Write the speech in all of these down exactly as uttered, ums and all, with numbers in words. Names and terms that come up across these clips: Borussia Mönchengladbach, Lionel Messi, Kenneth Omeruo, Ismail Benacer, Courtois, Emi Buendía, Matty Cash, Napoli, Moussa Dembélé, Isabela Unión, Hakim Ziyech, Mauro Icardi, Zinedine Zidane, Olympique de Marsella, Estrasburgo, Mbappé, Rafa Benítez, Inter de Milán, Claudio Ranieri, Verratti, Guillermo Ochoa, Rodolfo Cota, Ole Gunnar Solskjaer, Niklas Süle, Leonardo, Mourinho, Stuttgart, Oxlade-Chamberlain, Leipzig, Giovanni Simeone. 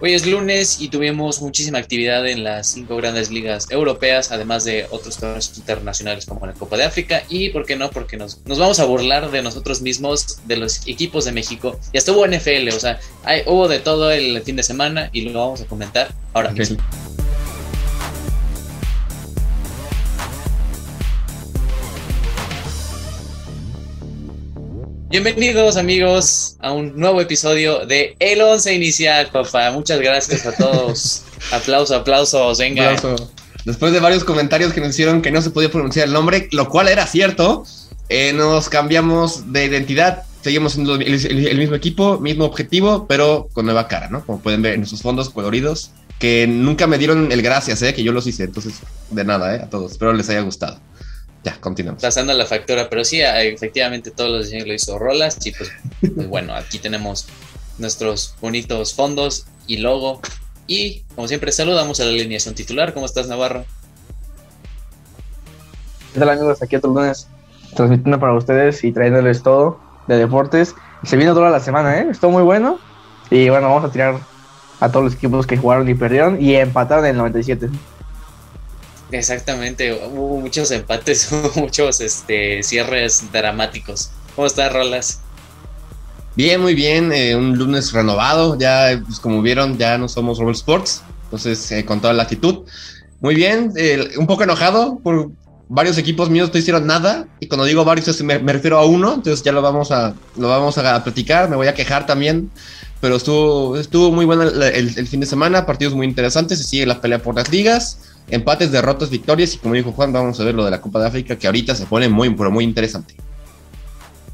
Hoy es lunes y tuvimos muchísima actividad en las cinco grandes ligas europeas, además de otros torneos internacionales como la Copa de África y, ¿por qué no? Porque nos, nos vamos a burlar de nosotros mismos, de los equipos de México. Y hasta hubo N F L, o sea, hay, hubo de todo el fin de semana y lo vamos a comentar ahora okay. mismo. Bienvenidos amigos a un nuevo episodio de El Once Inicial, papá. Muchas gracias a todos. Aplauso, aplausos, venga. Aplauso. Después de varios comentarios que nos hicieron que no se podía pronunciar el nombre, lo cual era cierto, eh, nos cambiamos de identidad. Seguimos siendo el, el, el mismo equipo, mismo objetivo, pero con nueva cara, ¿no? Como pueden ver en nuestros fondos coloridos, que nunca me dieron el gracias, ¿eh? Que yo los hice, entonces de nada, ¿eh? A todos. Espero les haya gustado. Ya, continuamos. Pasando la factura, pero sí, efectivamente todos los diseños lo hizo Rolas y pues, pues bueno, aquí tenemos nuestros bonitos fondos y logo y como siempre saludamos a la alineación titular. ¿Cómo estás, Navarro? ¿Qué tal, amigos? Aquí otro lunes transmitiendo para ustedes y trayéndoles todo de deportes. Se viene toda la semana, ¿eh? Estuvo muy bueno y bueno, vamos a tirar a todos los equipos que jugaron y perdieron y empataron en el noventa y siete. Exactamente, hubo muchos empates, hubo muchos este, cierres dramáticos. ¿Cómo estás, Rolas? Bien, muy bien, eh, un lunes renovado, ya pues, como vieron, ya no somos Rebel Sports, entonces eh, con toda la actitud. Muy bien, eh, un poco enojado por varios equipos míos no hicieron nada, y cuando digo varios me, me refiero a uno, entonces ya lo vamos a, lo vamos a platicar, me voy a quejar también. Pero estuvo, estuvo muy bueno el, el, el fin de semana, partidos muy interesantes, se sigue la pelea por las ligas, empates, derrotas, victorias y como dijo Juan, vamos a ver lo de la Copa de África que ahorita se pone muy, pero muy interesante.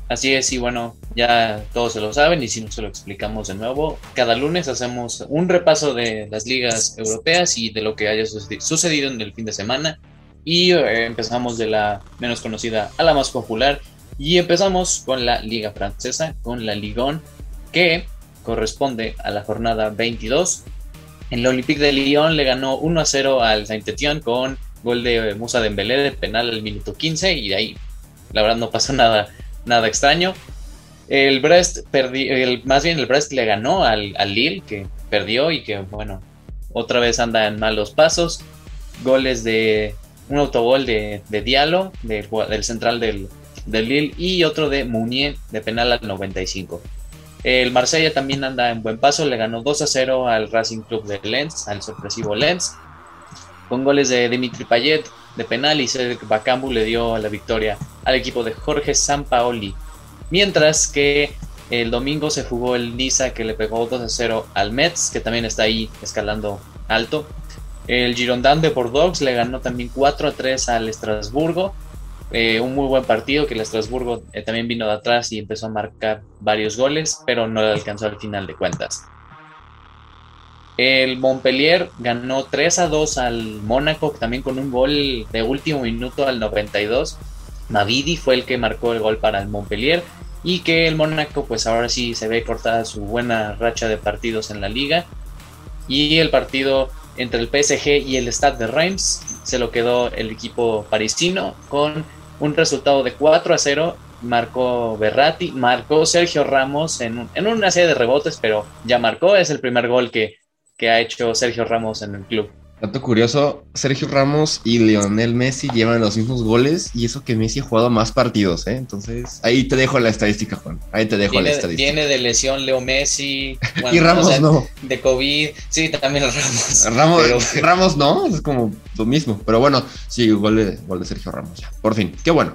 Así es, y bueno, ya todos se lo saben y si no se lo explicamos de nuevo, cada lunes hacemos un repaso de las ligas europeas y de lo que haya sucedido en el fin de semana y eh, empezamos de la menos conocida a la más popular y empezamos con la Liga Francesa, con la Ligue uno, que corresponde a la jornada veintidós. En el Olympique de Lyon le ganó uno a cero al Saint-Etienne con gol de Moussa Dembélé de penal al minuto quince y de ahí la verdad no pasó nada, nada extraño. El Brest perdi, el, más bien el Brest le ganó al, al Lille que perdió y que bueno otra vez anda en malos pasos. Goles de un autogol de, de Diallo de, del central del, del Lille y otro de Mounier de penal al noventa y cinco. El Marsella también anda en buen paso, le ganó dos a cero al Racing Club de Lens, al sorpresivo Lens, con goles de Dimitri Payet de penal y Cedric Bacambu le dio la victoria al equipo de Jorge Sampaoli. Mientras que el domingo se jugó el Niza que le pegó dos a cero al Metz, que también está ahí escalando alto. El Girondin de Bordeaux le ganó también cuatro a tres al Estrasburgo. Eh, un muy buen partido que el Estrasburgo eh, también vino de atrás y empezó a marcar varios goles, pero no le alcanzó al final de cuentas. El Montpellier ganó tres a dos al Mónaco, también con un gol de último minuto al noventa y dos. Mavidi fue el que marcó el gol para el Montpellier y que el Mónaco pues ahora sí se ve cortada su buena racha de partidos en la liga. Y el partido entre el P S G y el Stade de Reims se lo quedó el equipo parisino con un resultado de cuatro a cero. Marcó Verratti, marcó Sergio Ramos en, un, en una serie de rebotes, pero ya marcó, es el primer gol que, que ha hecho Sergio Ramos en el club. Dato curioso, Sergio Ramos y Lionel Messi llevan los mismos goles y eso que Messi ha jugado más partidos, ¿eh? Entonces ahí te dejo la estadística, Juan, ahí te dejo tiene, la estadística. Tiene de lesión Leo Messi. Bueno, y Ramos o sea, no. De COVID, sí, también Ramos. Ramos, pero... Ramos no, es como lo mismo, pero bueno, sí, gol de, gol de Sergio Ramos, ya, por fin, qué bueno.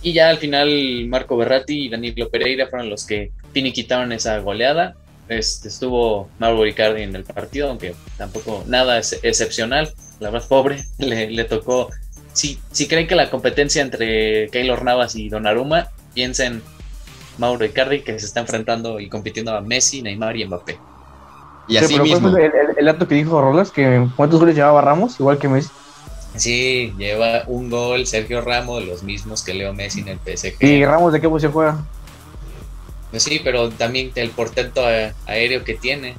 Y ya al final Marco Verratti y Danilo Pereira fueron los que finiquitaron esa goleada. Este, estuvo Mauro Icardi en el partido, aunque tampoco nada es excepcional, la verdad pobre, le, le tocó, si, si creen que la competencia entre Keylor Navas y Donnarumma, piensen Mauro Icardi que se está enfrentando y compitiendo a Messi, Neymar y Mbappé. Y así sí, mismo. El, el, el dato que dijo Rolas, que ¿cuántos goles llevaba Ramos? Igual que Messi. Sí, lleva un gol Sergio Ramos, los mismos que Leo Messi en el P S G. ¿Y Ramos de qué posición juega? Sí, pero también el portento aéreo que tiene.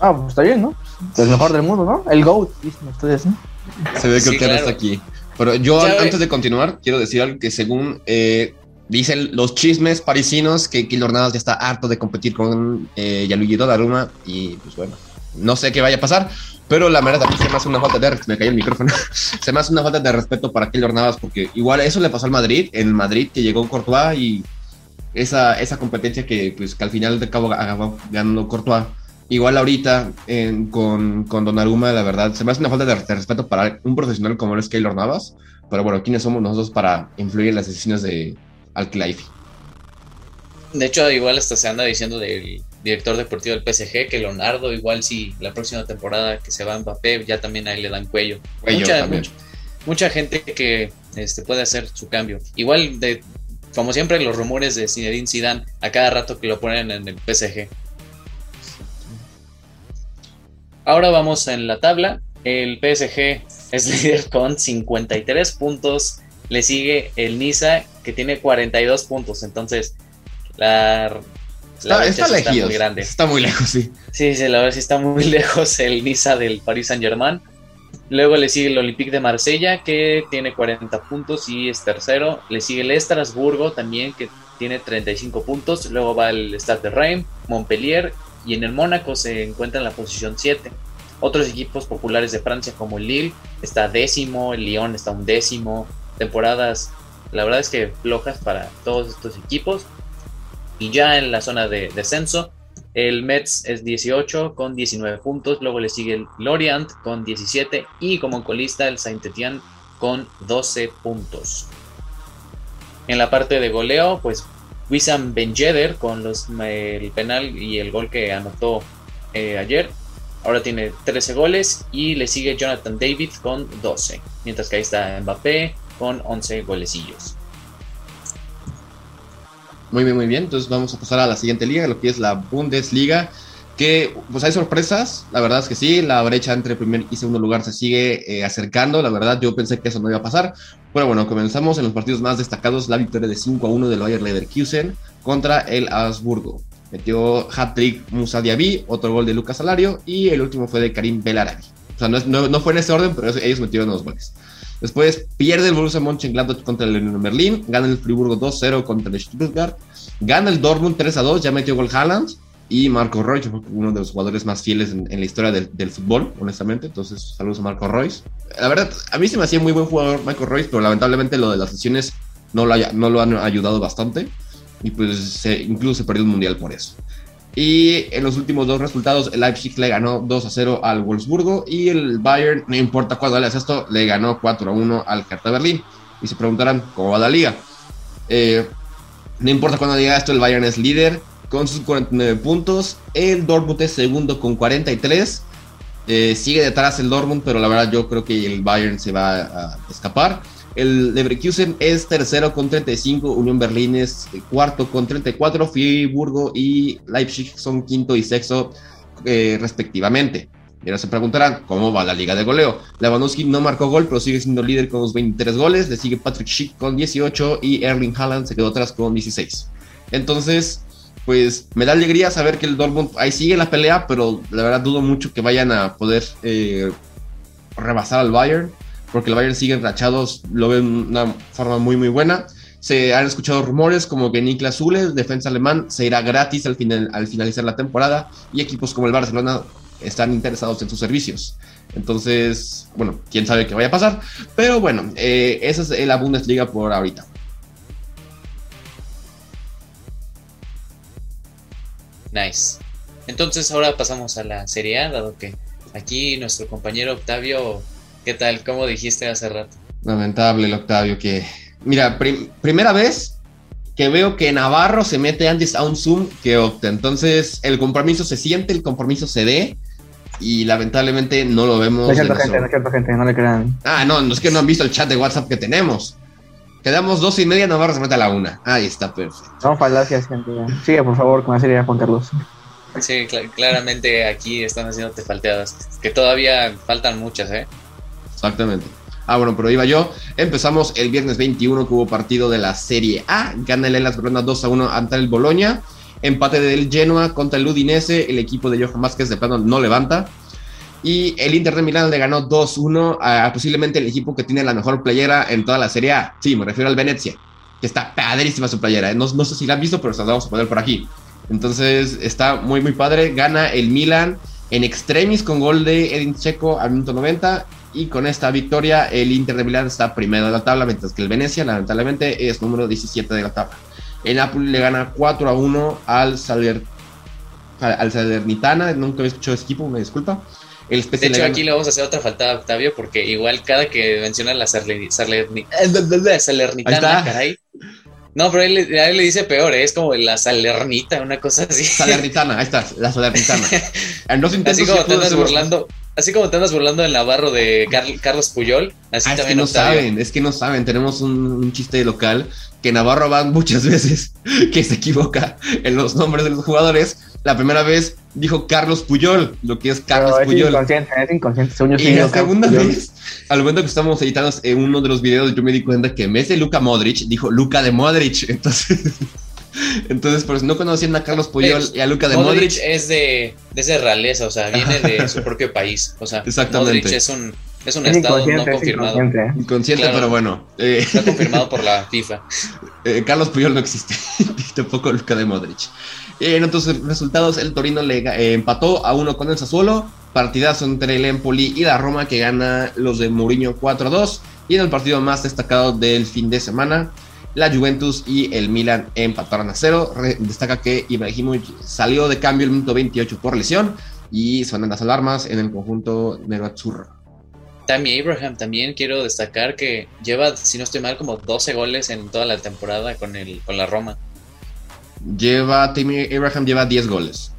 Ah, pues está bien, ¿no? El mejor del mundo, ¿no? El GOAT, dicen ustedes, ¿no? Se ve que sí, el claro. Está aquí. Pero yo, ya antes ve. de continuar, quiero decir algo que según eh, Dicen los chismes parisinos que Keylor Navas ya está harto de competir con eh, Gianluigi Donnarumma y pues bueno, no sé qué vaya a pasar, pero la verdad a mí se me hace una falta de... Me cayó el micrófono. Se me hace una falta de respeto para Keylor Navas porque igual eso le pasó al Madrid, en Madrid que llegó Courtois y esa, esa competencia que, pues, que al final acabó, acabó ganando Courtois. Igual ahorita en, con, con Donnarumma, la verdad, se me hace una falta de respeto para un profesional como es Keylor Navas, pero bueno, ¿quiénes somos nosotros para influir en las decisiones de... al Clive? De hecho, igual hasta se anda diciendo del director deportivo del P S G que Leonardo, igual si la próxima temporada que se va Mbappé, ya también ahí le dan cuello. cuello mucha, mucha, mucha gente que este, puede hacer su cambio. Igual, de, como siempre, los rumores de Zinedine Zidane a cada rato que lo ponen en el P S G. Ahora vamos en la tabla. El P S G es líder con cincuenta y tres puntos. Le sigue el Niza, que tiene cuarenta y dos puntos. Entonces, la, la está, está, está muy grande. Está muy lejos, sí. Sí, sí, la verdad sí está muy lejos el Niza del Paris Saint-Germain. Luego le sigue el Olympique de Marsella, que tiene cuarenta puntos y es tercero. Le sigue el Estrasburgo también, que tiene treinta y cinco puntos. Luego va el Stade de Reims, Montpellier, y en el Mónaco se encuentra en la posición siete. Otros equipos populares de Francia, como el Lille, está décimo. El Lyon está un décimo. Temporadas, la verdad es que flojas para todos estos equipos. Y ya en la zona de descenso, el Metz es dieciocho con diecinueve puntos, luego le sigue el Lorient con diecisiete y como colista el Saint-Etienne con doce puntos. En la parte de goleo, pues Wissam Ben Yedder con los, el penal y el gol que anotó eh, ayer. Ahora tiene trece goles y le sigue Jonathan David con doce, mientras que ahí está Mbappé con once golecillos. Muy bien, muy bien. Entonces vamos a pasar a la siguiente liga, lo que es la Bundesliga, que pues hay sorpresas, la verdad es que sí, la brecha entre primer y segundo lugar se sigue eh, acercando, la verdad yo pensé que eso no iba a pasar, pero bueno, comenzamos en los partidos más destacados, la victoria de cinco a uno del Bayer Leverkusen contra el Augsburgo. Metió hat-trick Moussa Dembélé, otro gol de Lucas Alario y el último fue de Karim Belarabi. O sea, no, es, no, no fue en ese orden, pero ellos metieron los goles. Después pierde el Borussia Mönchengladbach contra el Unión Berlín, gana el Friburgo dos cero contra el Stuttgart, gana el Dortmund tres a dos, ya metió gol Haaland y Marco Reus, uno de los jugadores más fieles en, en la historia del, del fútbol, honestamente. Entonces, saludos a Marco Reus. La verdad, a mí se me hacía muy buen jugador Marco Reus, pero lamentablemente lo de las lesiones no lo, haya, no lo han ayudado bastante y pues se, incluso se perdió el Mundial por eso. Y en los últimos dos resultados, el Leipzig le ganó dos a cero al Wolfsburgo y el Bayern, no importa cuándo le haces esto, le ganó cuatro a uno al Hertha Berlín. Y se preguntarán, ¿cómo va la liga? Eh, no importa cuándo diga esto, el Bayern es líder con sus cuarenta y nueve puntos. El Dortmund es segundo con cuarenta y tres. Eh, sigue detrás el Dortmund, pero la verdad yo creo que el Bayern se va a escapar. El Leverkusen es tercero con treinta y cinco, Unión Berlín es cuarto con treinta y cuatro, Friburgo y Leipzig son quinto y sexto eh, respectivamente. Y ahora se preguntarán, ¿cómo va la liga de goleo? Lewandowski no marcó gol, pero sigue siendo líder con los veintitrés goles, le sigue Patrick Schick con dieciocho y Erling Haaland se quedó atrás con dieciséis. Entonces, pues me da alegría saber que el Dortmund ahí sigue la pelea, pero la verdad dudo mucho que vayan a poder eh, rebasar al Bayern, porque el Bayern sigue enrachados, lo ven de una forma muy muy buena. Se han escuchado rumores como que Niklas Süle, defensa alemán, se irá gratis al, final, al finalizar la temporada y equipos como el Barcelona están interesados en sus servicios. Entonces, bueno, quién sabe qué vaya a pasar, pero bueno, eh, esa es la Bundesliga por ahorita. Nice. Entonces ahora pasamos a la Serie A, dado que aquí nuestro compañero Octavio... ¿Qué tal? ¿Cómo dijiste hace rato? Lamentable el Octavio que... Mira, prim- primera vez que veo que Navarro se mete antes a un Zoom que Octa. Entonces, el compromiso se siente, el compromiso se dé. Y lamentablemente no lo vemos. No es cierto, gente, no es cierto, gente, no le crean. Ah, no, no es que no han visto el chat de WhatsApp que tenemos. Quedamos dos y media, Navarro se mete a la una. Ahí está, perfecto. Son falacias, gente. Sigue, por favor, con la serie de Juan Carlos. Sí, cl- claramente aquí están haciéndote falteadas. Que todavía faltan muchas, ¿eh? Exactamente. Ah, bueno, pero iba yo. Empezamos el viernes veintiuno, que hubo partido de la Serie A. Gana el Hellas Verona dos a uno ante el Boloña. Empate del Genoa contra el Udinese. El equipo de Johan Vázquez de plano no levanta. Y el Inter de Milán le ganó dos uno a, a posiblemente el equipo que tiene la mejor playera en toda la Serie A. Sí, me refiero al Venecia. que está padrísima su playera. No, no sé si la han visto, pero se la vamos a poner por aquí. Entonces está muy muy padre. Gana el Milan en extremis con gol de Edin Dzeko al minuto noventa. Y con esta victoria el Inter de Milán está primero de la tabla, mientras que el Venecia lamentablemente es número diecisiete de la tabla. El Napoli le gana cuatro a uno al, Saler, al Salernitana. Nunca había escuchado ese equipo, me disculpa. El de hecho, gana... aquí le vamos a hacer otra faltada a Octavio, porque igual cada que menciona la Sarle... Sarlerni... Salernitana, caray. No, pero él, él le dice peor, ¿eh? Es como la Salernita, una cosa así. Salernitana, ahí está, la Salernitana. Así como te andas burlando, así como te andas burlando del Navarro de Carl, Carlos Puyol. Así ah, es que no Octavio. saben, es que no saben, tenemos un, un chiste local que Navarro va muchas veces, que se equivoca en los nombres de los jugadores. La primera vez dijo Carlos Puyol, lo que es Carlos Pero es Puyol. Inconsciente, es inconsciente, sueño. Y la segunda Puyol. vez, al momento que estábamos editando en uno de los videos, yo me di cuenta que en vez de Luka Modric, dijo Luka de Modric. Entonces, entonces por eso no conocían a Carlos Puyol es, y a Luka de Modric. Modric es de, de esa realeza, o sea, viene de su propio país. O sea, exactamente. Modric es un... Es un es estado no confirmado. Inconsciente, inconsciente claro, pero bueno. Eh. Está confirmado por la FIFA. Eh, Carlos Puyol no existe. Tampoco Luka de Modric. Eh, en otros resultados, el Torino le eh, empató a uno con el Sassuolo. Partidazo entre el Empoli y la Roma, que gana los de Mourinho cuatro a dos. Y en el partido más destacado del fin de semana, la Juventus y el Milan empataron a cero. Re- destaca que Ibrahimovic salió de cambio el minuto veintiocho por lesión. Y suenan las alarmas en el conjunto nerazzurro. Tammy Abraham, también quiero destacar que lleva, si no estoy mal, como doce goles en toda la temporada con el con la Roma. Lleva, Tammy Abraham lleva diez goles,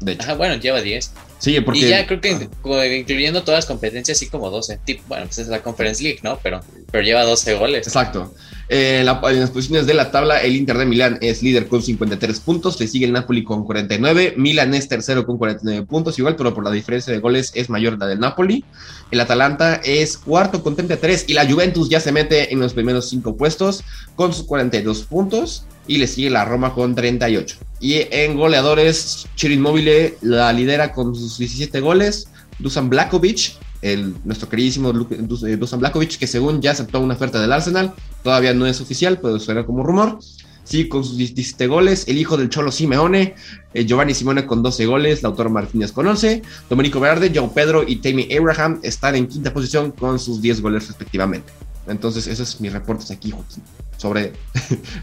de hecho. Ajá, bueno, lleva diez. Sí, porque... Y ya creo que ah. incluyendo todas las competencias, sí como doce. Tipo, bueno, pues es la Conference League, ¿no? Pero, pero lleva doce goles. Exacto. Eh, la, en las posiciones de la tabla, el Inter de Milán es líder con cincuenta y tres puntos, le sigue el Napoli con cuarenta y nueve, Milán es tercero con cuarenta y nueve puntos, igual, pero por la diferencia de goles es mayor la del Napoli. El Atalanta es cuarto con treinta y tres y la Juventus ya se mete en los primeros cinco puestos con sus cuarenta y dos puntos y le sigue la Roma con treinta y ocho. Y en goleadores, Ciro Immobile la lidera con sus diecisiete goles, Dusan Blajovic, el, nuestro queridísimo Dusan Blajovic, que según ya aceptó una oferta del Arsenal, todavía no es oficial, pero suena como rumor. Sí, con sus diecisiete goles, el hijo del Cholo Simeone, eh, Giovanni Simeone con doce goles, Lautaro Martínez con once, Domenico Berardi, João Pedro y Tammy Abraham están en quinta posición con sus diez goles respectivamente. Entonces, esos son mis reportes aquí, Joaquín, sobre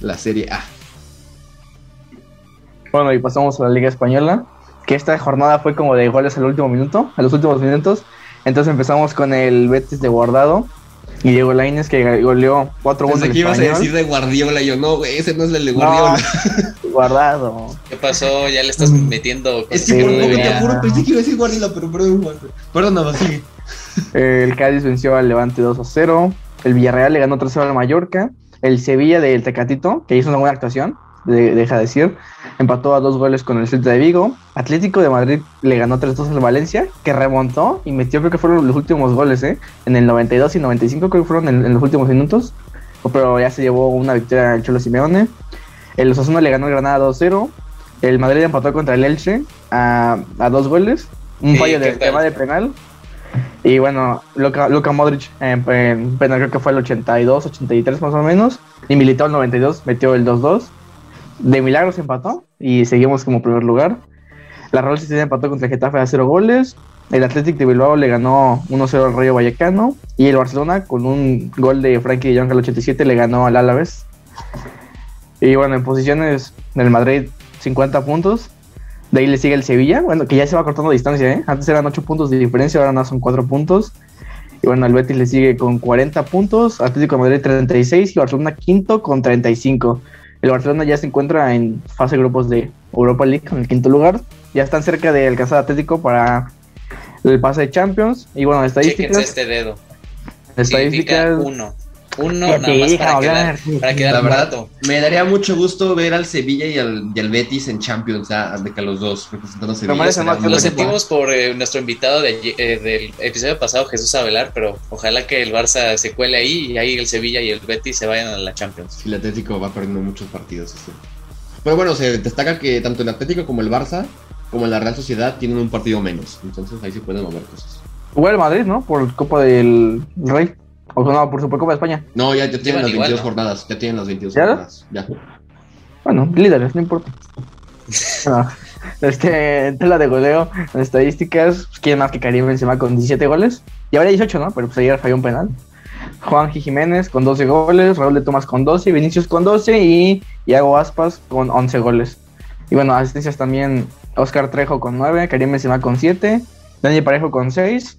la Serie A. Bueno, y pasamos a la Liga Española, que esta jornada fue como de goles al último minuto, a los últimos minutos. Entonces empezamos con el Betis de Guardado y Diego Lainez, que goleó cuatro goles. Pensé que ibas a decir de Guardiola, yo no, güey, ese no es el de Guardiola. No, Guardado. ¿Qué pasó? Ya le estás metiendo. Es que sí, por un poco te apuro, pensé que iba a decir Guardiola, pero perdón, perdón, nada más sigue. El Cádiz venció al Levante dos a cero, el Villarreal le ganó tres a cero al Mallorca, el Sevilla del Tecatito, que hizo una buena actuación, de, deja de decir, empató a dos goles con el Celta de Vigo. Atlético de Madrid le ganó tres dos al Valencia, que remontó y metió, creo que fueron los últimos goles, ¿eh? En el noventa y dos y noventa y cinco, creo que fueron en, en los últimos minutos, pero ya se llevó una victoria al Cholo Simeone. El Osasuna le ganó al Granada dos cero, el Madrid empató contra el Elche a, a dos goles, un fallo sí, de tema de penal, y bueno, Luka, Luka Modric en, en penal, creo que fue el ochenta y dos ochenta y tres más o menos, y Militao el noventa y dos metió el dos dos. De milagros empató y seguimos como primer lugar. La Real Sociedad empató contra el Getafe a cero goles. El Athletic de Bilbao le ganó uno cero al Rayo Vallecano. Y el Barcelona, con un gol de Frenkie de Jong al ochenta y siete, le ganó al Alavés. Y bueno, en posiciones del Madrid, cincuenta puntos. De ahí le sigue el Sevilla, bueno, que ya se va cortando distancia, ¿eh? Antes eran ocho puntos de diferencia, ahora no, son cuatro puntos. Y bueno, el Betis le sigue con cuarenta puntos. Atlético de Madrid treinta y seis y Barcelona quinto con treinta y cinco. El Barcelona ya se encuentra en fase de grupos de Europa League en el quinto lugar. Ya están cerca de alcanzar Atlético para el pase de Champions. Y bueno, estadísticas. Chequense este dedo. Estadísticas. Uno. Uno nada más para quedar, para quedar barato. Me daría mucho gusto ver al Sevilla y al, y al Betis en Champions, a, de que los dos representando a Sevilla. Lo bueno. sentimos por eh, nuestro invitado de, eh, del episodio pasado, Jesús Avelar, pero ojalá que el Barça se cuele ahí y ahí el Sevilla y el Betis se vayan a la Champions. El Atlético va perdiendo muchos partidos. Así. Pero bueno, se destaca que tanto el Atlético como el Barça, como la Real Sociedad, tienen un partido menos. Entonces ahí se pueden mover cosas. Jugó el Madrid, ¿no? Por Copa del Rey. O sea, no, por Supercopa de España. No, ya, ya tienen las veintidós igual, ¿no? jornadas. Ya tienen las veintidós ¿Ya? jornadas. Ya. Bueno, líderes, no importa. No, este, tela de goleo, estadísticas, pues, ¿quién más que Karim Benzema con diecisiete goles? Y ahora dieciocho, ¿no? Pero pues ayer falló un penal. Juanji Jiménez con doce goles, Raúl de Tomás con doce, Vinicius con doce y Iago Aspas con once goles. Y bueno, asistencias también, Oscar Trejo con nueve, Karim Benzema con siete, Dani Parejo con seis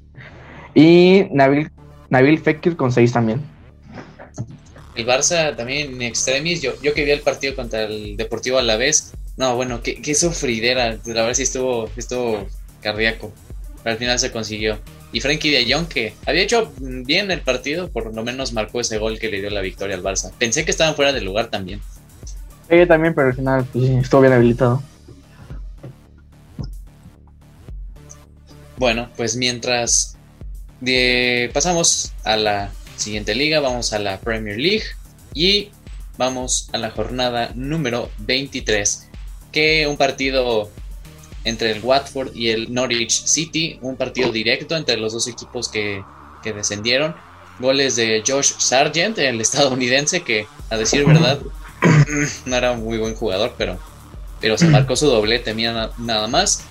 y Nabil, Nabil Fekir con seis también. El Barça también en extremis, yo, yo que vi el partido contra el Deportivo Alavés, no, bueno, qué, qué sufridera, la verdad sí estuvo, estuvo cardíaco, pero al final se consiguió. Y Frenkie de Jong, que había hecho bien el partido, por lo menos marcó ese gol que le dio la victoria al Barça. Pensé que estaban fuera del lugar también. Sí, yo también, pero al final pues, estuvo bien habilitado. Bueno, pues mientras de... pasamos a la siguiente liga, vamos a la Premier League y vamos a la jornada número veintitrés, que un partido entre el Watford y el Norwich City, un partido directo entre los dos equipos que, que descendieron. Goles de Josh Sargent, el estadounidense, que a decir verdad no era un muy buen jugador, pero, pero se marcó su doblete, mira, nada más.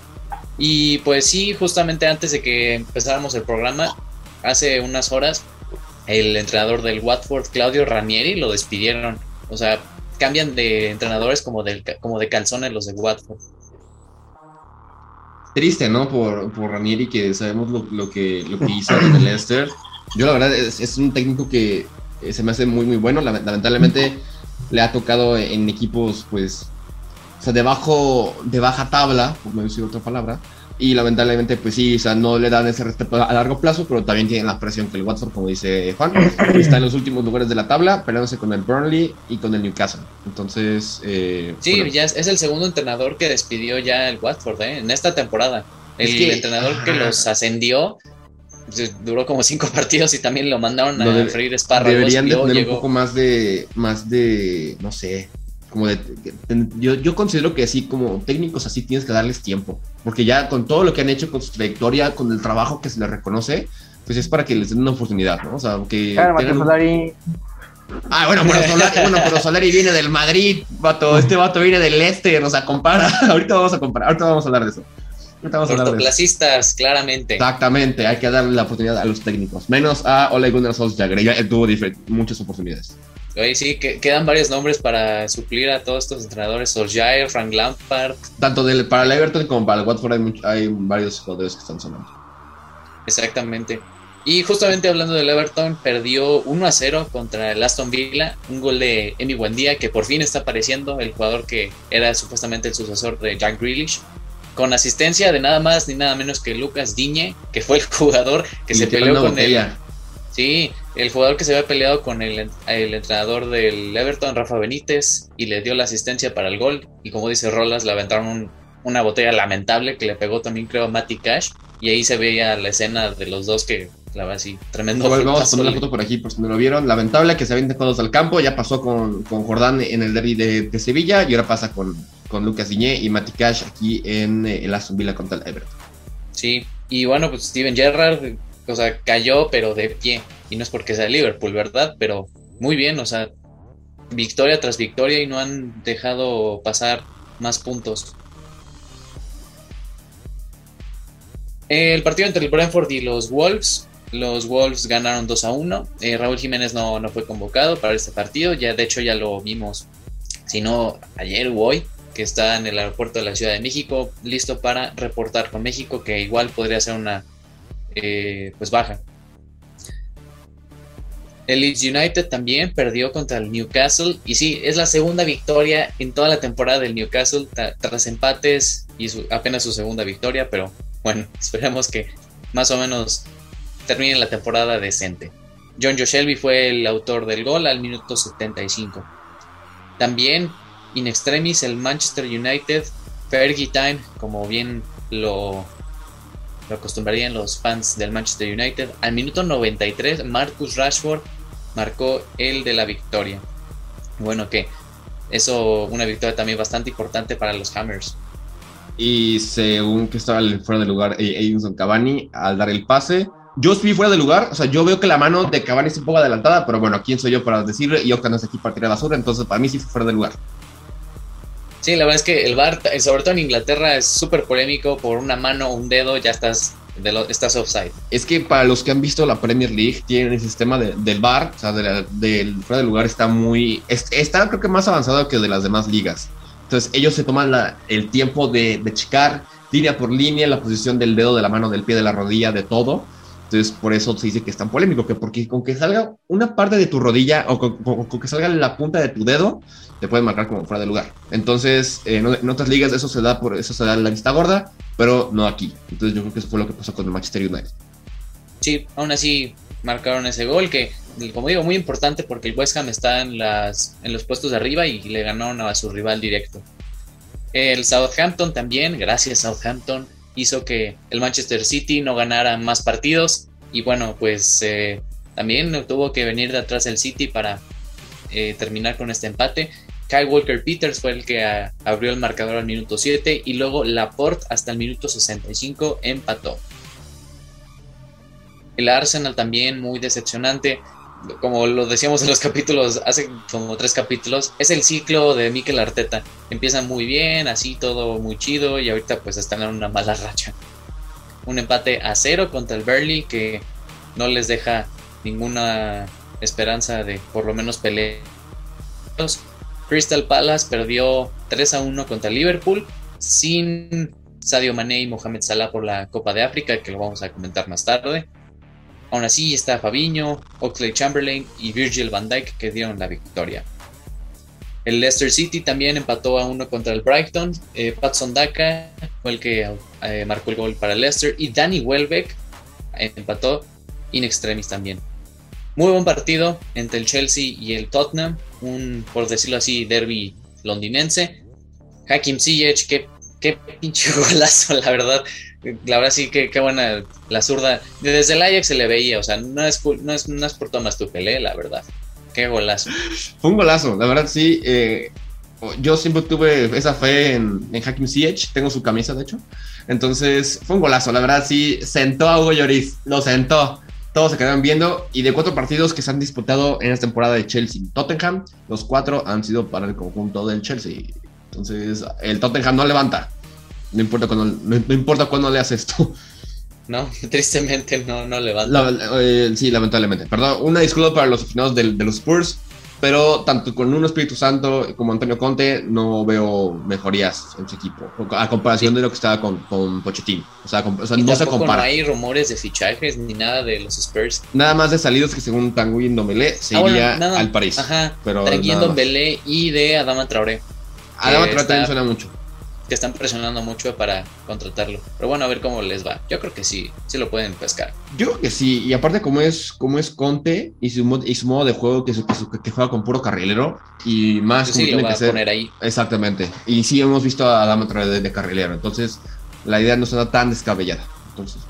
Y pues sí, justamente antes de que empezáramos el programa, hace unas horas, el entrenador del Watford, Claudio Ranieri, lo despidieron. O sea, cambian de entrenadores como de, como de calzones los de Watford. Triste, ¿no? Por, por Ranieri, que sabemos lo, lo, que, lo que hizo en el Leicester. Yo la verdad es, es un técnico que se me hace muy muy bueno. Lamentablemente le ha tocado en equipos, pues, o sea, de, bajo, de baja tabla, por no decir otra palabra. Y lamentablemente, pues sí, o sea, no le dan ese respeto a largo plazo, pero también tienen la presión que el Watford, como dice Juan, está en los últimos lugares de la tabla, peleándose con el Burnley y con el Newcastle. Entonces... Eh, sí, bueno. Ya es, es el segundo entrenador que despidió ya el Watford, ¿eh? En esta temporada. El, es que, el entrenador ah, que los ascendió duró como cinco partidos y también lo mandaron a debe, freír espárragos. Deberían de tener un poco más de, más de, no sé... Como de, yo, yo considero que así como técnicos así tienes que darles tiempo, porque ya con todo lo que han hecho, con su trayectoria, con el trabajo que se les reconoce, pues es para que les den una oportunidad, ¿no? O sea, que claro, tengan... Solari. Ah, bueno, pero Solari, bueno, pero Solari viene del Madrid, vato, este vato viene del Este, o sea, compara, ahorita vamos a comparar, ahorita vamos a hablar de eso. Cortoplacistas, claramente. Exactamente, hay que darle la oportunidad a los técnicos, menos a Ole Gunnar Solskjaer, ya él tuvo muchas oportunidades. Oye, sí, que quedan varios nombres para suplir a todos estos entrenadores, Solskjaer, Frank Lampard. Tanto del, para el Everton como para el Watford hay, mucho, hay varios jugadores que están sonando. Exactamente. Y justamente hablando del Everton, perdió uno a cero contra el Aston Villa, un gol de Emi Buendía, que por fin está apareciendo, el jugador que era supuestamente el sucesor de Jack Grealish, con asistencia de nada más ni nada menos que Lucas Digne, que fue el jugador que y se peleó con él. Sí, el jugador que se había peleado con el, el entrenador del Everton, Rafa Benítez, y le dio la asistencia para el gol. Y como dice Rolas, le aventaron un, una botella lamentable que le pegó también, creo, a Matty Cash. Y ahí se veía la escena de los dos que la va así, tremendo. Bueno, vamos a poner la foto por aquí por si no lo vieron. Lamentable que se avienten todos al campo. Ya pasó con, con Jordán en el derbi de, de Sevilla y ahora pasa con, con Lucas Digne y Matty Cash aquí en el Aston Villa contra el Everton. Sí, y bueno, pues Steven Gerrard... O sea, cayó, pero de pie. Y no es porque sea Liverpool, ¿verdad? Pero muy bien, o sea, victoria tras victoria y no han dejado pasar más puntos. El partido entre el Brentford y los Wolves. Los Wolves ganaron dos a uno. Eh, Raúl Jiménez no, no fue convocado para este partido. Ya, de hecho, ya lo vimos, si no ayer o hoy, que está en el aeropuerto de la Ciudad de México, listo para reportar con México, que igual podría ser una... Eh, pues baja. El Leeds United también perdió contra el Newcastle y sí, es la segunda victoria en toda la temporada del Newcastle tra- tras empates y su- apenas su segunda victoria, pero bueno, esperemos que más o menos termine la temporada decente. John Joe Shelby fue el autor del gol al minuto setenta y cinco. También in extremis el Manchester United, Fergie Time, como bien lo Lo acostumbrarían los fans del Manchester United. Al minuto noventa y tres, Marcus Rashford marcó el de la victoria. Bueno, que eso, una victoria también bastante importante para los Hammers. Y según que estaba fuera de lugar Edinson Cavani al dar el pase, Yo sí fuera de lugar, o sea, yo veo que la mano de Cavani es un poco adelantada, pero bueno, ¿quién soy yo para decirle? Y Octa no está aquí para tirar basura, entonces para mí sí fue fuera de lugar. Sí, la verdad es que el V A R, sobre todo en Inglaterra, es súper polémico. Por una mano o un dedo ya estás, de lo, estás offside. Es que para los que han visto la Premier League, tienen el sistema de, del V A R, o sea, de la, del fuera de lugar está muy... Es, está creo que más avanzado que de las demás ligas. Entonces ellos se toman la, el tiempo de, de checar línea por línea la posición del dedo, de la mano, del pie, de la rodilla, de todo. Entonces, por eso se dice que es tan polémico, que porque con que salga una parte de tu rodilla o con, con, con que salga la punta de tu dedo, te pueden marcar como fuera de lugar. Entonces, eh, en, en otras ligas eso se da por eso se da la vista gorda, pero no aquí. Entonces, yo creo que eso fue lo que pasó con el Manchester United. Sí, aún así marcaron ese gol que, como digo, muy importante porque el West Ham está en, las, en los puestos de arriba y le ganaron a su rival directo. El Southampton también, gracias Southampton, hizo que el Manchester City no ganara más partidos y bueno, pues eh, también tuvo que venir de atrás el City para eh, terminar con este empate. Kyle Walker-Peters fue el que a, abrió el marcador al minuto siete y luego Laporte hasta el minuto sesenta y cinco empató. El Arsenal también muy decepcionante, como lo decíamos en los capítulos, hace como tres capítulos, es el ciclo de Mikel Arteta. Empieza muy bien, así todo muy chido y ahorita pues están en una mala racha. Un empate a cero contra el Burnley que no les deja ninguna esperanza de por lo menos pelear. Crystal Palace perdió tres a uno contra Liverpool sin Sadio Mané y Mohamed Salah por la Copa de África, que lo vamos a comentar más tarde. Aún así está Fabinho, Oxlade-Chamberlain y Virgil van Dijk que dieron la victoria. El Leicester City también empató a uno contra el Brighton. Eh, Patson Daka fue el que eh, marcó el gol para el Leicester y Danny Welbeck empató in extremis también. Muy buen partido entre el Chelsea y el Tottenham, un, por decirlo así, derbi londinense. Hakim Ziyech, qué, qué pinche golazo, la verdad. La verdad sí que qué buena la zurda. Desde el Ajax se le veía, o sea, no es, no es, no es por Thomas Tuchel, ¿eh? La verdad. Qué golazo. Fue un golazo, la verdad sí. Eh, yo siempre tuve esa fe en, en Hakim Ziyech, tengo su camisa de hecho. Entonces fue un golazo, la verdad sí. Sentó a Hugo Lloris, lo sentó. Todos se quedaron viendo y de cuatro partidos que se han disputado en esta temporada de Chelsea y Tottenham, los cuatro han sido para el conjunto del Chelsea. Entonces el Tottenham no levanta. No importa cuándo no, no importa cuándo leas esto. No, tristemente no, no levanta. La, eh, sí, lamentablemente. Perdón, una disculpa para los aficionados de, de los Spurs, pero tanto con un Espíritu Santo como Antonio Conte no veo mejorías en su equipo, a comparación sí. de lo que estaba con, con Pochettino. O sea, con, o sea no se compara. No hay rumores de fichajes ni nada de los Spurs. Nada más de salidos que según Tanguy Ndombélé se ah, iría bueno, al París. Ajá, Tanguy Ndombélé y de Adama Traoré. Adama Traoré también suena mucho. Que están presionando mucho para contratarlo. Pero bueno, a ver cómo les va. Yo creo que sí, sí lo pueden pescar. Yo creo que sí, y aparte como es como es Conte y su, mod, y su modo de juego que, su, que, su, que juega con puro carrilero y más como sí, tiene lo va que a ser. Poner ahí. Exactamente. Y sí hemos visto a Adama Traoré de, de carrilero, entonces la idea no suena tan descabellada. Entonces.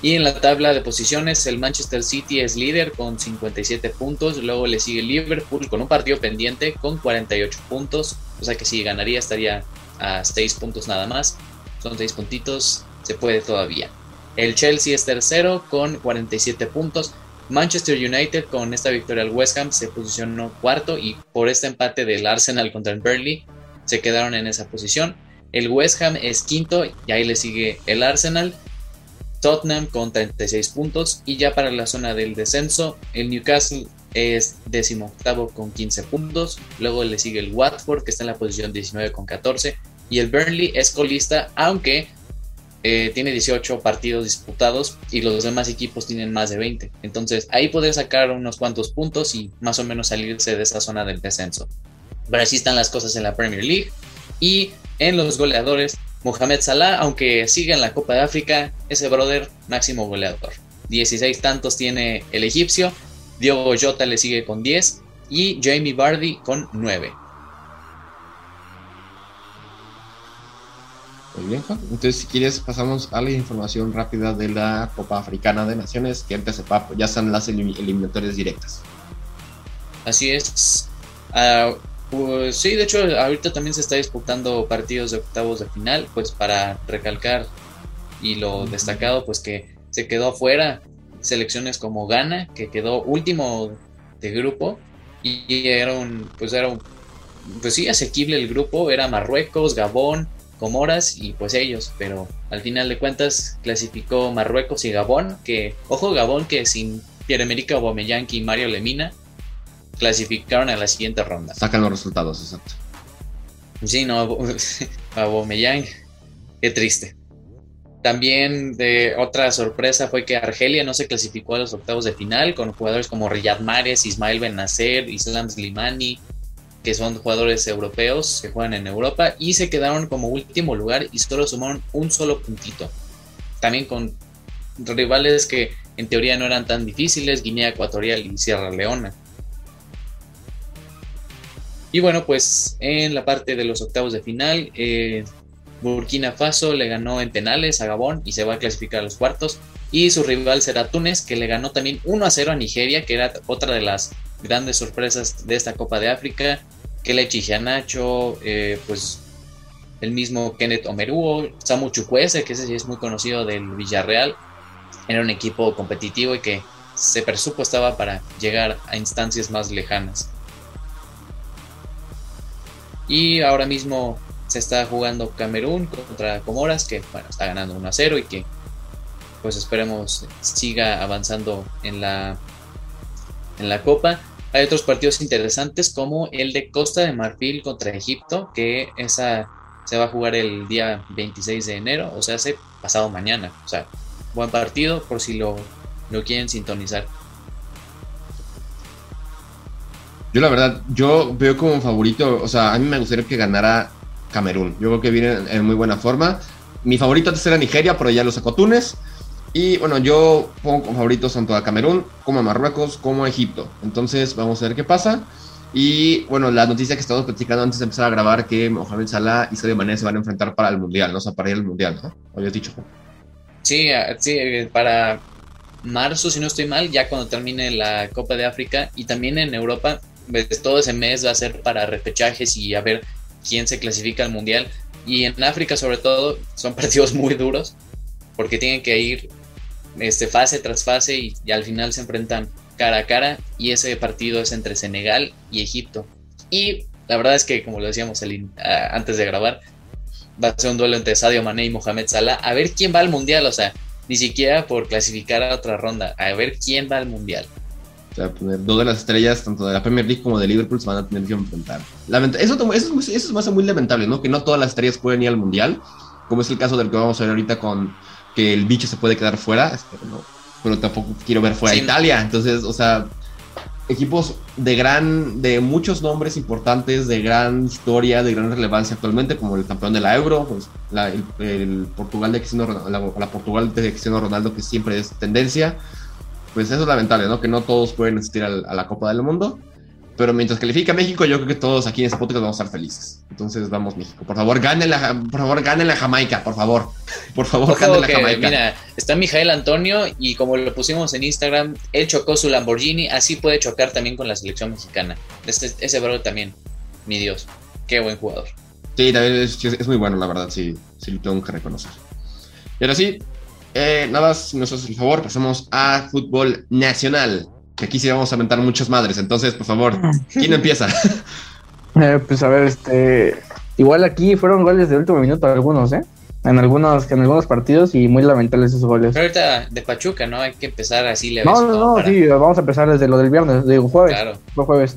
Y en la tabla de posiciones el Manchester City es líder con cincuenta y siete puntos, luego le sigue Liverpool con un partido pendiente con cuarenta y ocho puntos, o sea que si ganaría estaría a seis puntos nada más, son seis puntitos, se puede todavía. El Chelsea es tercero con cuarenta y siete puntos. Manchester United con esta victoria al West Ham se posicionó cuarto y por este empate del Arsenal contra el Burnley se quedaron en esa posición. El West Ham es quinto y ahí le sigue el Arsenal. Tottenham con treinta y seis puntos y ya para la zona del descenso el Newcastle es décimo octavo con quince puntos, luego le sigue el Watford que está en la posición diecinueve con catorce y el Burnley es colista aunque eh, tiene dieciocho partidos disputados y los demás equipos tienen más de veinte, entonces ahí podría sacar unos cuantos puntos y más o menos salirse de esa zona del descenso. Pero así están las cosas en la Premier League y en los goleadores Mohamed Salah, aunque siga en la Copa de África, ese brother máximo goleador, dieciséis tantos tiene el egipcio. Diogo Jota le sigue con diez y Jamie Vardy con nueve. Muy bien, Juan. Entonces, si quieres, pasamos a la información rápida de la Copa Africana de Naciones, que antes sepa, ya están las elim- eliminatorias directas. Así es. Uh, pues, sí, de hecho, ahorita también se está disputando partidos de octavos de final, pues para recalcar y lo mm-hmm. destacado, pues que se quedó afuera. Selecciones como Ghana, que quedó último de grupo, y era un, pues era un, pues sí, asequible el grupo, era Marruecos, Gabón, Comoras y pues ellos, pero al final de cuentas clasificó Marruecos y Gabón, que, ojo, Gabón que sin Pierre-Emerick Aubameyang y Mario Lemina clasificaron a la siguiente ronda. Sacan los resultados, exacto. Sí, no, Aubameyang, qué triste. También de otra sorpresa fue que Argelia no se clasificó a los octavos de final, con jugadores como Riyad Mahrez, Ismail Benacer, Islam Slimani, que son jugadores europeos que juegan en Europa, y se quedaron como último lugar y solo sumaron un solo puntito. También con rivales que en teoría no eran tan difíciles, Guinea Ecuatorial y Sierra Leona. Y bueno, pues en la parte de los octavos de final, eh, Burkina Faso le ganó en penales a Gabón y se va a clasificar a los cuartos, y su rival será Túnez, que le ganó también uno a cero a Nigeria, que era otra de las grandes sorpresas de esta Copa de África. Kelechi Iheanacho, eh, pues el mismo Kenneth Omeruo, Samu Chukwueze, que ese sí es muy conocido del Villarreal, era un equipo competitivo y que se presupuestaba para llegar a instancias más lejanas. Y ahora mismo se está jugando Camerún contra Comoras, que bueno, está ganando uno a cero y que pues esperemos siga avanzando en la, en la Copa. Hay otros partidos interesantes como el de Costa de Marfil contra Egipto, que esa se va a jugar el día veintiséis de enero, o sea, hace pasado mañana. O sea, buen partido por si lo, lo quieren sintonizar. Yo la verdad, yo veo como favorito, o sea, a mí me gustaría que ganara Camerún. Yo creo que viene en muy buena forma. Mi favorito antes era Nigeria, pero ya lo sacó Túnez. Y bueno, yo pongo como favoritos tanto a Camerún, como a Marruecos, como a Egipto. Entonces vamos a ver qué pasa. Y bueno, la noticia que estábamos platicando antes de empezar a grabar, que Mohamed Salah y Sadio Mané se van a enfrentar para el Mundial, ¿no? O sea, para ir al Mundial, ¿no? Habías dicho. Sí, sí, para marzo, si no estoy mal, ya cuando termine la Copa de África. Y también en Europa, pues, todo ese mes va a ser para repechajes y a ver quién se clasifica al Mundial. Y en África, sobre todo, son partidos muy duros, porque tienen que ir este, fase tras fase y, y al final se enfrentan cara a cara, y ese partido es entre Senegal y Egipto. Y la verdad es que, como lo decíamos el, uh, antes de grabar, va a ser un duelo entre Sadio Mané y Mohamed Salah, a ver quién va al Mundial, o sea, ni siquiera por clasificar a otra ronda, a ver quién va al Mundial. O sea, dos de las estrellas, tanto de la Premier League como de Liverpool, se van a tener que enfrentar. Lamenta- eso, eso, es muy, eso es más muy lamentable, ¿no? Que no todas las estrellas pueden ir al Mundial, como es el caso del que vamos a ver ahorita, con que el bicho se puede quedar fuera, no, pero tampoco quiero ver fuera sí, Italia. No. Entonces, o sea, equipos de gran, de muchos nombres importantes, de gran historia, de gran relevancia actualmente, como el campeón de la Euro, pues, la, el, el Portugal de Cristiano Ronaldo, la, la Portugal de Cristiano Ronaldo, que siempre es tendencia. Pues eso es lamentable, ¿no? Que no todos pueden asistir a la Copa del Mundo. Pero mientras califica México, yo creo que todos aquí en este podcast vamos a estar felices. Entonces, vamos, México. Por favor, gane la, por favor, gane la Jamaica, por favor. Por favor, ojo, gane la Jamaica. Mira, está Mijael Antonio y, como lo pusimos en Instagram, él chocó su Lamborghini. Así puede chocar también con la selección mexicana. Este, ese bro también, mi Dios. Qué buen jugador. Sí, también es, es muy bueno, la verdad, sí, sí lo tengo que reconocer. Y ahora sí... Eh, nada, si nos haces el favor, pasamos a fútbol nacional, que aquí sí vamos a aventar muchas madres. Entonces, por favor, ¿quién empieza? Eh, pues a ver, este igual aquí fueron goles de último minuto algunos, ¿eh? En algunos, en algunos partidos, y muy lamentables esos goles. Pero ahorita de Pachuca, ¿no? Hay que empezar así leves. No, no, no, para... sí, vamos a empezar desde lo del viernes, digo, jueves. Claro. Fue jueves.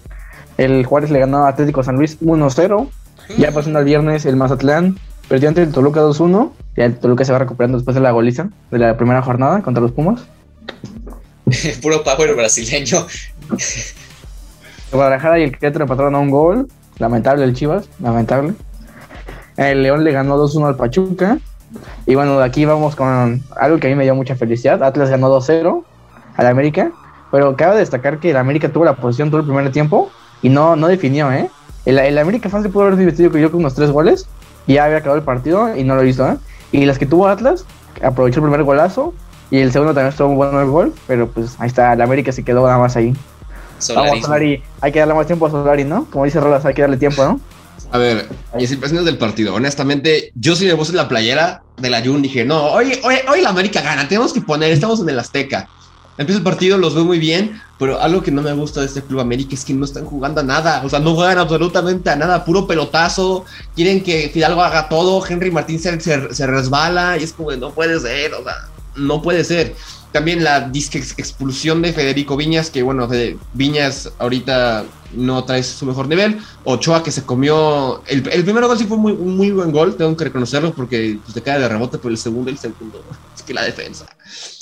El Juárez le ganó a Atlético San Luis uno cero. Mm. Ya pasando al viernes, el Mazatlán perdió ante el Toluca dos uno. Ya el Toluca se va recuperando después de la goliza de la primera jornada contra los Pumas. Puro power brasileño. El Guadalajara y el Querétaro empataron a un gol. Lamentable el Chivas, lamentable. El León le ganó dos uno al Pachuca. Y bueno, de aquí vamos con algo que a mí me dio mucha felicidad. Atlas ganó dos cero al América. Pero cabe destacar que el América tuvo la posición todo el primer tiempo y no, no definió, ¿eh? El, el América fácil pudo haber divertido que yo con unos tres goles. Ya había acabado el partido y no lo hizo, ¿eh? Y las que tuvo Atlas, aprovechó el primer golazo, y el segundo también estuvo muy bueno el gol, pero pues ahí está, el América se quedó nada más ahí. Solarismo. Vamos, Solari, hay que darle más tiempo a Solari, ¿no? Como dice Rolas, hay que darle tiempo, ¿no? A ver, mis impresiones del partido. Honestamente, yo sí me puse la playera de la Jun. Dije, no, hoy, hoy, hoy la América gana. Tenemos que poner, estamos en el Azteca. Empieza el partido, los veo muy bien, pero algo que no me gusta de este Club América es que no están jugando a nada. O sea, no juegan absolutamente a nada, puro pelotazo. Quieren que Fidalgo haga todo, Henry Martín se, se, se resbala y es como, no puede ser, o sea, no puede ser. También la disque expulsión de Federico Viñas, que bueno, de Viñas ahorita no trae su mejor nivel. Ochoa, que se comió, el, el primer gol sí fue muy, muy buen gol, tengo que reconocerlo, porque pues, te cae de rebote, pero el segundo y el segundo, es que la defensa.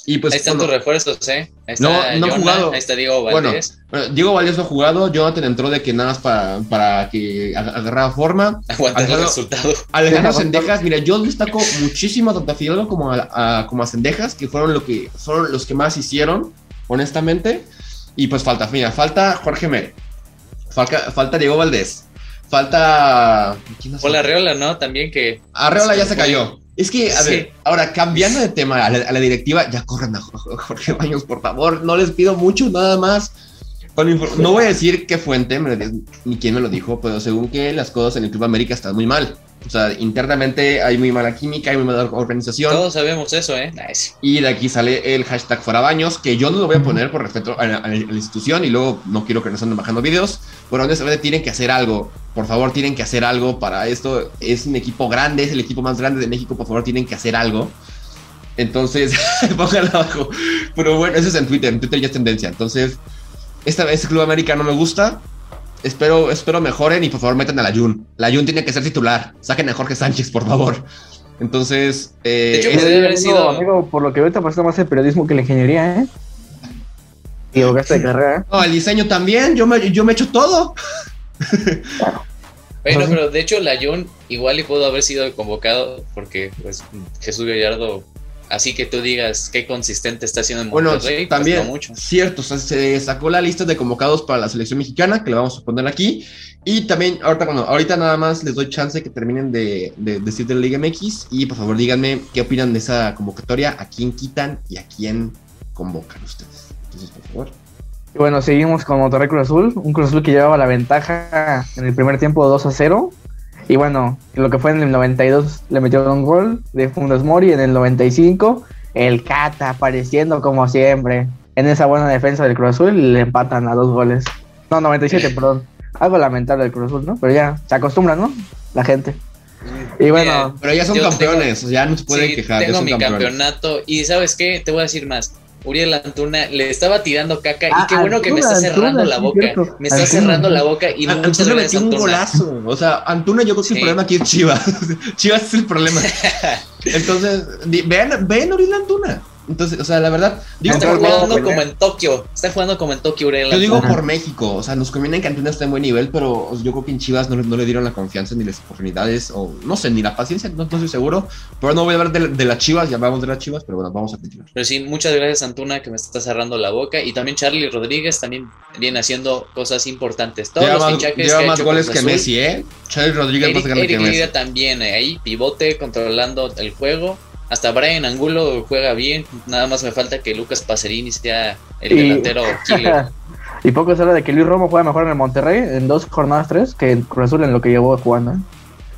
Y pues, ahí están bueno, tus refuerzos, ¿eh? Ahí está no, no Jonah, jugado. Ahí está Diego Valdés. Bueno, bueno, Diego Valdés no ha jugado. Jonathan entró de que nada más para, para que agarrara forma. Aguantar el resultado. Alejandro Sendejas, mira, yo destaco muchísimo tanto a Fidalgo como a, a, como a Sendejas, que fueron lo que son los que más hicieron, honestamente. Y pues falta, mira, falta Jorge Mere, falta, falta Diego Valdés, falta. Hola Arreola, ¿no? También que. Arreola ya se cayó. Es que, a sí. ver, ahora cambiando de tema a la, a la directiva, ya corran a Jorge Baños, por favor, no les pido mucho, nada más. No voy a decir qué fuente, ni quién me lo dijo, pero según que las cosas en el Club América están muy mal. O sea, internamente hay muy mala química, hay muy mala organización. Todos sabemos eso, ¿eh? Nice. Y de aquí sale el hashtag Forabaños, que yo no lo voy a poner por respeto a la, a la institución y luego no quiero que nos anden bajando videos. Pero honestamente tienen que hacer algo. Por favor, tienen que hacer algo para esto. Es un equipo grande, es el equipo más grande de México. Por favor, tienen que hacer algo. Entonces, pónganlo abajo. Pero bueno, eso es en Twitter. En Twitter ya es tendencia. Entonces, esta vez Club América no me gusta. Espero, espero mejoren y por favor metan a la Jun. La Jun tiene que ser titular. Saquen a Jorge Sánchez, por favor. Entonces, eh, de hecho, es, haber sido... amigo, por lo que ahorita pasa más el periodismo que la ingeniería, ¿eh? Y el gasto de carrera. No, el diseño también. Yo me, yo me echo todo. Claro. Bueno, pero de hecho la Jun igual y pudo haber sido convocado porque pues Jesús Gallardo. Así que tú digas qué consistente está siendo en Monterrey. Bueno, también, pues no mucho. Cierto, o sea, se sacó la lista de convocados para la selección mexicana, que la vamos a poner aquí. Y también, ahorita bueno, ahorita nada más les doy chance que terminen de, de, de decir de la Liga M X. Y por favor, díganme qué opinan de esa convocatoria, a quién quitan y a quién convocan ustedes. Entonces, por favor. Y bueno, seguimos con Monterrey Cruz Azul. Un Cruz Azul que llevaba la ventaja en el primer tiempo dos a cero. Y bueno, lo que fue en el noventa y dos le metió un gol de Funes Mori. En el noventa y cinco, el Cata apareciendo como siempre. En esa buena defensa del Cruz Azul le empatan a dos goles. No, noventa y siete, perdón. Algo lamentable del Cruz Azul, ¿no? Pero ya se acostumbran, ¿no? La gente. Y bueno. Mira, pero ya son campeones, tengo, ya no se pueden sí, quejar. Tengo mi campeones. campeonato. Y ¿sabes qué? Te voy a decir más. Uriel Antuna le estaba tirando caca ah, y qué bueno Antuna, que me está cerrando Antuna, la boca. Cierto. Me está Antuna. cerrando la boca y Antuna muchas gracias Antuna. Un golazo. O sea, Antuna yo creo que sí. El problema aquí es Chivas. Chivas es el problema. Entonces, vean, vean Uriel Antuna. Entonces, o sea, la verdad, digo, está jugando como pelea. en Tokio. Está jugando como en Tokio Uriel Antuna. Yo digo por México, o sea, nos conviene que Antuna esté en buen nivel, pero yo creo que en Chivas no, no le dieron la confianza ni las oportunidades o no sé, ni la paciencia, no, no estoy seguro. Pero no voy a hablar de, de las Chivas, ya hablamos de las Chivas, pero bueno, vamos a continuar. Pero sí, muchas gracias Antuna que me está cerrando la boca y también Charly Rodríguez también viene haciendo cosas importantes. Todos lleva los más, lleva que más ha goles que Azul. Messi, ¿eh? Charly Rodríguez Eric, más grande Eric que Messi. Lidia también eh, ahí pivote controlando el juego. Hasta Brian Angulo juega bien, nada más me falta que Lucas Pacerini sea el y, delantero killer. Y poco se habla de que Luis Romo juega mejor en el Monterrey en dos jornadas tres que el Cruz Azul en lo que llevó jugando.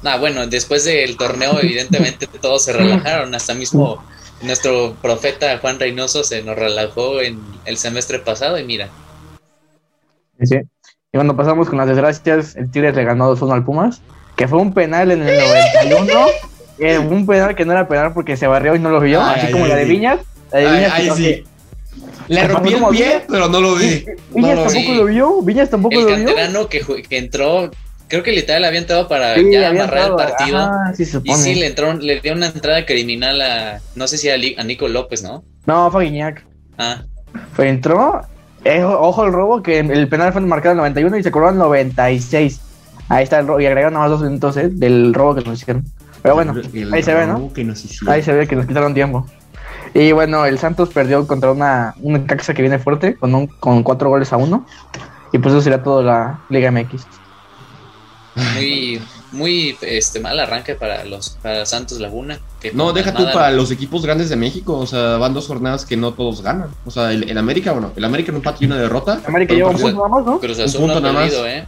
Ah, bueno, después del torneo evidentemente todos se relajaron, hasta mismo nuestro profeta Juan Reynoso se nos relajó en el semestre pasado y mira. Sí. Y cuando pasamos con las desgracias, el Tigres le ganó dos uno al Pumas, que fue un penal en el noventa y uno. Eh, un penal que no era penal porque se barrió y no lo vio, ay, así ay, como ay, la de Viñas. La de Viñas ay, ay, sí. Le rompí el pie, vi. pero no lo vi. Viñas no tampoco vi. lo vio, Viñas tampoco el lo vio. El canterano que, que entró, creo que literal había entrado para sí, ya amarrar entrado, el partido. Ajá, sí, y sí, le entró, le dio una entrada criminal a, no sé si a, Li, a Nico López, ¿no? No, fue a Guiñac. Ah. Fue, entró, eh, ojo el robo, que el penal fue marcado en el noventa y uno y se cobró en el noventa y seis. Ahí está el robo, y agregaron nada más dos minutos eh, del robo que nos hicieron. Pero bueno, el ahí se ve, ¿no? Ahí se ve que nos quitaron tiempo. Y bueno, el Santos perdió contra una, una Caxa que viene fuerte, con un, con cuatro goles a uno. Y pues eso será toda la Liga M X. Muy, muy este, mal arranque para los para Santos Laguna. Que no, deja tú para no. los equipos grandes de México. O sea, van dos jornadas que no todos ganan. O sea, el, el América, bueno, el América no empate y una derrota. América lleva un punto nada más, ¿no? Cruz Azul no ha perdido, ¿eh?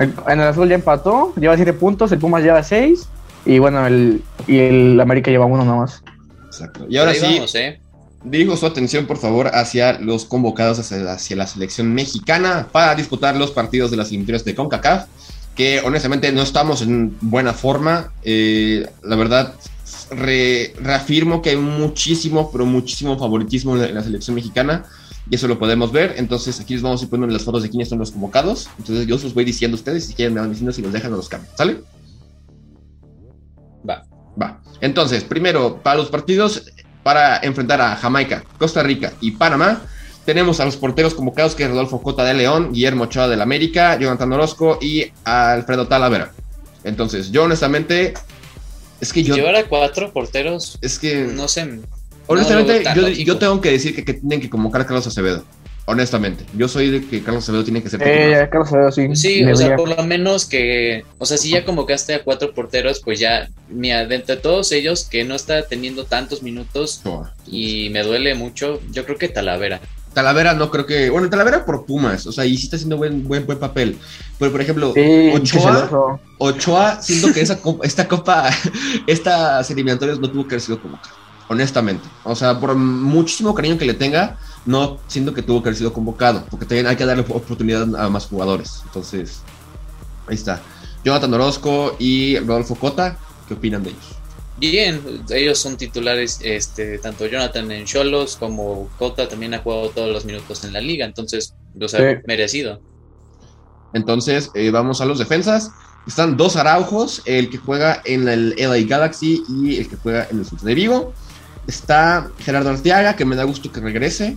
El, en el azul ya empató, lleva siete puntos, el Pumas lleva seis y bueno, el, y el América lleva uno nomás. Exacto. Y ahora sí, vamos, ¿eh? Dirijo su atención, por favor, hacia los convocados hacia, hacia la selección mexicana para disputar los partidos de las eliminatorias de CONCACAF, que honestamente no estamos en buena forma. Eh, la verdad, re, reafirmo que hay muchísimo, pero muchísimo favoritismo en la, en la selección mexicana. Y eso lo podemos ver. Entonces aquí les vamos a ir poniendo las fotos de quiénes son los convocados. Entonces yo los voy diciendo a ustedes, si quieren me van diciendo si los dejan o los cambian, ¿sale? Va, va. Entonces, primero, para los partidos, para enfrentar a Jamaica, Costa Rica y Panamá, tenemos a los porteros convocados, que es Rodolfo Cota de León, Guillermo Ochoa del América, Jonathan Orozco y Alfredo Talavera. Entonces, yo honestamente... es que yo... Llevar a cuatro porteros... Es que... No sé... Honestamente, no, yo, yo tengo que decir que, que tienen que convocar a Carlos Acevedo. Honestamente, yo soy de que Carlos Acevedo tiene que ser eh, Carlos Acevedo, sí. Sí, o sea, por lo menos que... O sea, si ya convocaste a cuatro porteros, pues ya, mira, de entre todos ellos, que no está teniendo tantos minutos, oh, y me duele mucho, yo creo que Talavera. Talavera no creo que... Bueno, Talavera por Pumas, o sea, y sí está haciendo buen, buen, buen papel. Pero, por ejemplo, sí, Ochoa, Ochoa, siento que esa esta copa, estas eliminatorias no tuvo que haber sido convocado. Honestamente, o sea, por muchísimo cariño que le tenga, no siento que tuvo que haber sido convocado, porque también hay que darle oportunidad a más jugadores. Entonces, ahí está. Jonathan Orozco y Rodolfo Cota, ¿qué opinan de ellos? Bien, ellos son titulares, este, tanto Jonathan en Xolos como Cota también ha jugado todos los minutos en la liga, entonces los sí. ha merecido. Entonces, eh, vamos a los defensas. Están dos Araujos, el que juega en el L A Galaxy y el que juega en el Celta de Vigo. Está Gerardo Arteaga, que me da gusto que regrese,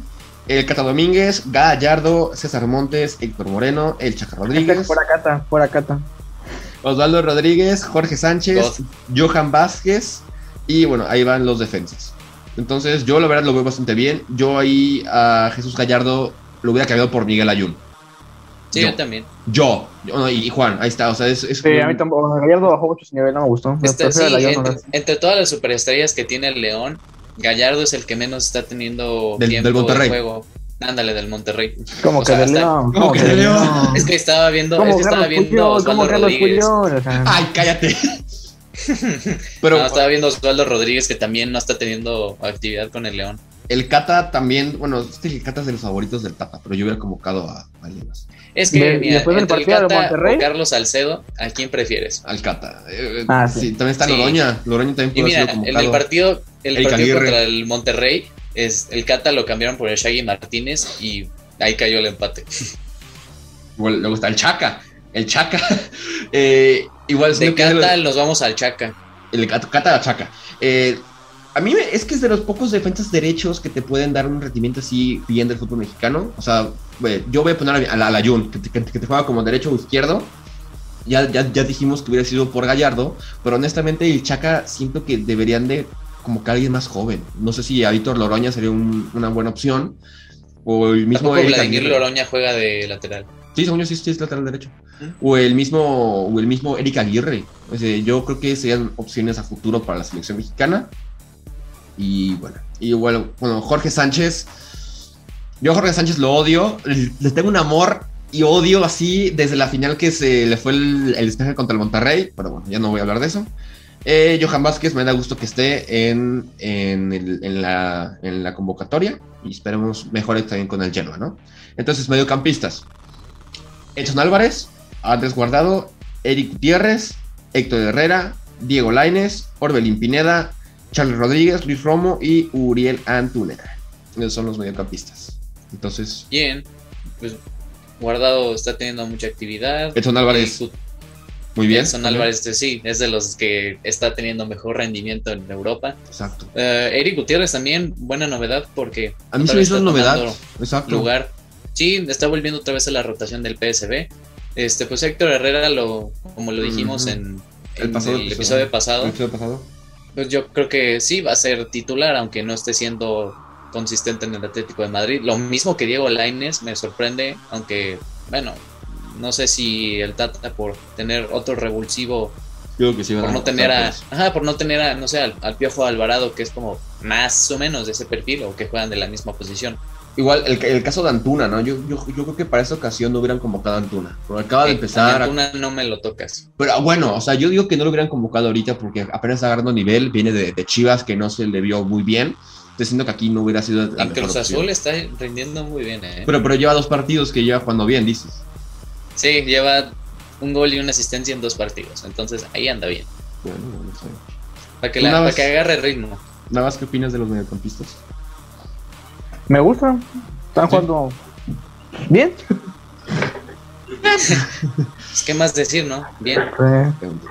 el Cata Domínguez, Gallardo, César Montes, Héctor Moreno, el Chaca Rodríguez, por acá, por acá, Osvaldo Rodríguez, Jorge Sánchez, dos. Johan Vázquez, y bueno, ahí van los defensas. Entonces yo la verdad lo veo bastante bien. Yo ahí a Jesús Gallardo lo hubiera cambiado por Miguel Ayun. Sí, yo, yo también. Yo, yo y Juan, ahí está, o sea, es... es sí, un... a mí tampoco, Gallardo bajó mucho su nivel, no me gustó. Este, sí, Gallardo, entre, entre todas las superestrellas que tiene el León, Gallardo es el que menos está teniendo del, tiempo del Monterrey. De juego. Ándale, del Monterrey. Como que sea, del está... León. Como que del León. Es que estaba viendo, es que estaba viendo Osvaldo Rodríguez. Ay, cállate. Pero, no, estaba viendo Osvaldo Rodríguez, que también no está teniendo actividad con el León. El Cata también, bueno, este el Cata es de los favoritos del Tata, pero yo hubiera convocado a alguien más. Es que, de, mira, después del partido de Monterrey, Carlos Salcedo, ¿a quién prefieres? Al Cata. Eh, ah, sí. Sí, también está Loroña. Sí. Loroña también puede ser convocado. El, el partido, el el partido contra el Monterrey, es, el Cata lo cambiaron por el Shaggy Martínez y ahí cayó el empate. Bueno, luego está el Chaca. El Chaca. eh, igual de Cata lo... nos vamos al Chaca. El Cata a Chaca. Eh... A mí me, es que es de los pocos defensas derechos que te pueden dar un rendimiento así bien del fútbol mexicano. O sea, yo voy a poner a la, a la Jun, que, que, que te juega como derecho o izquierdo. Ya, ya, ya dijimos que hubiera sido por Gallardo, pero honestamente el Chaca siento que deberían de como que alguien más joven. No sé si a Víctor Loroña sería un, una buena opción. O el mismo Vladimir Loroña juega de lateral. Sí, según yo sí, sí es lateral derecho. ¿Mm? O el mismo, o el mismo Eric Aguirre. O sea, yo creo que serían opciones a futuro para la selección mexicana. Y bueno, y bueno, bueno, Jorge Sánchez. Yo a Jorge Sánchez lo odio. Le tengo un amor y odio así desde la final que se le fue el, el despeje contra el Monterrey. Pero bueno, ya no voy a hablar de eso. Eh, Johan Vázquez me da gusto que esté en, en, el, en, la, en la convocatoria. Y esperemos mejores también con el Genoa, ¿no? Entonces, mediocampistas: Edson Álvarez, Andrés Guardado, Eric Gutiérrez, Héctor Herrera, Diego Lainez, Orbelín Pineda, Charles Rodríguez, Luis Romo y Uriel Antuna. Esos son los mediocampistas. Entonces... Bien. Pues Guardado está teniendo mucha actividad. Edson Álvarez. Y, muy bien. Edson Álvarez, sí, es de los que está teniendo mejor rendimiento en Europa. Exacto. Uh, Eric Gutiérrez también, buena novedad porque... A mí se me hizo novedad. Exacto. Lugar. Sí, está volviendo otra vez a la rotación del P S V. Este, pues Héctor Herrera, lo, como lo dijimos uh-huh. en, en el, pasado el episodio pasado. El episodio pasado. Pues yo creo que sí va a ser titular, aunque no esté siendo consistente en el Atlético de Madrid. Lo mismo que Diego Lainez, me sorprende, aunque, bueno, no sé si el Tata por tener otro revulsivo, creo que sí, por no tener a, ajá, por no tener a, no sé, al, al Piojo Alvarado, que es como más o menos de ese perfil, o que juegan de la misma posición. Igual el, el caso de Antuna, ¿no? Yo, yo, yo creo que para esa ocasión no hubieran convocado a Antuna, porque acaba de eh, empezar. Antuna no me lo tocas. Pero bueno, o sea, yo digo que no lo hubieran convocado ahorita porque apenas agarrando nivel, viene de, de Chivas, que no se le vio muy bien. Estoy diciendo que aquí no hubiera sido la mejor Cruz Azul opción. Está rindiendo muy bien, ¿eh? Pero, pero lleva dos partidos que lleva jugando bien, dices. Sí, lleva un gol y una asistencia en dos partidos, entonces ahí anda bien. Bueno, no sé. Para que, la, para que agarre ritmo. Navas, ¿qué opinas de los mediocampistas? Me gustan, están jugando bien. Es que más decir, ¿no? Bien.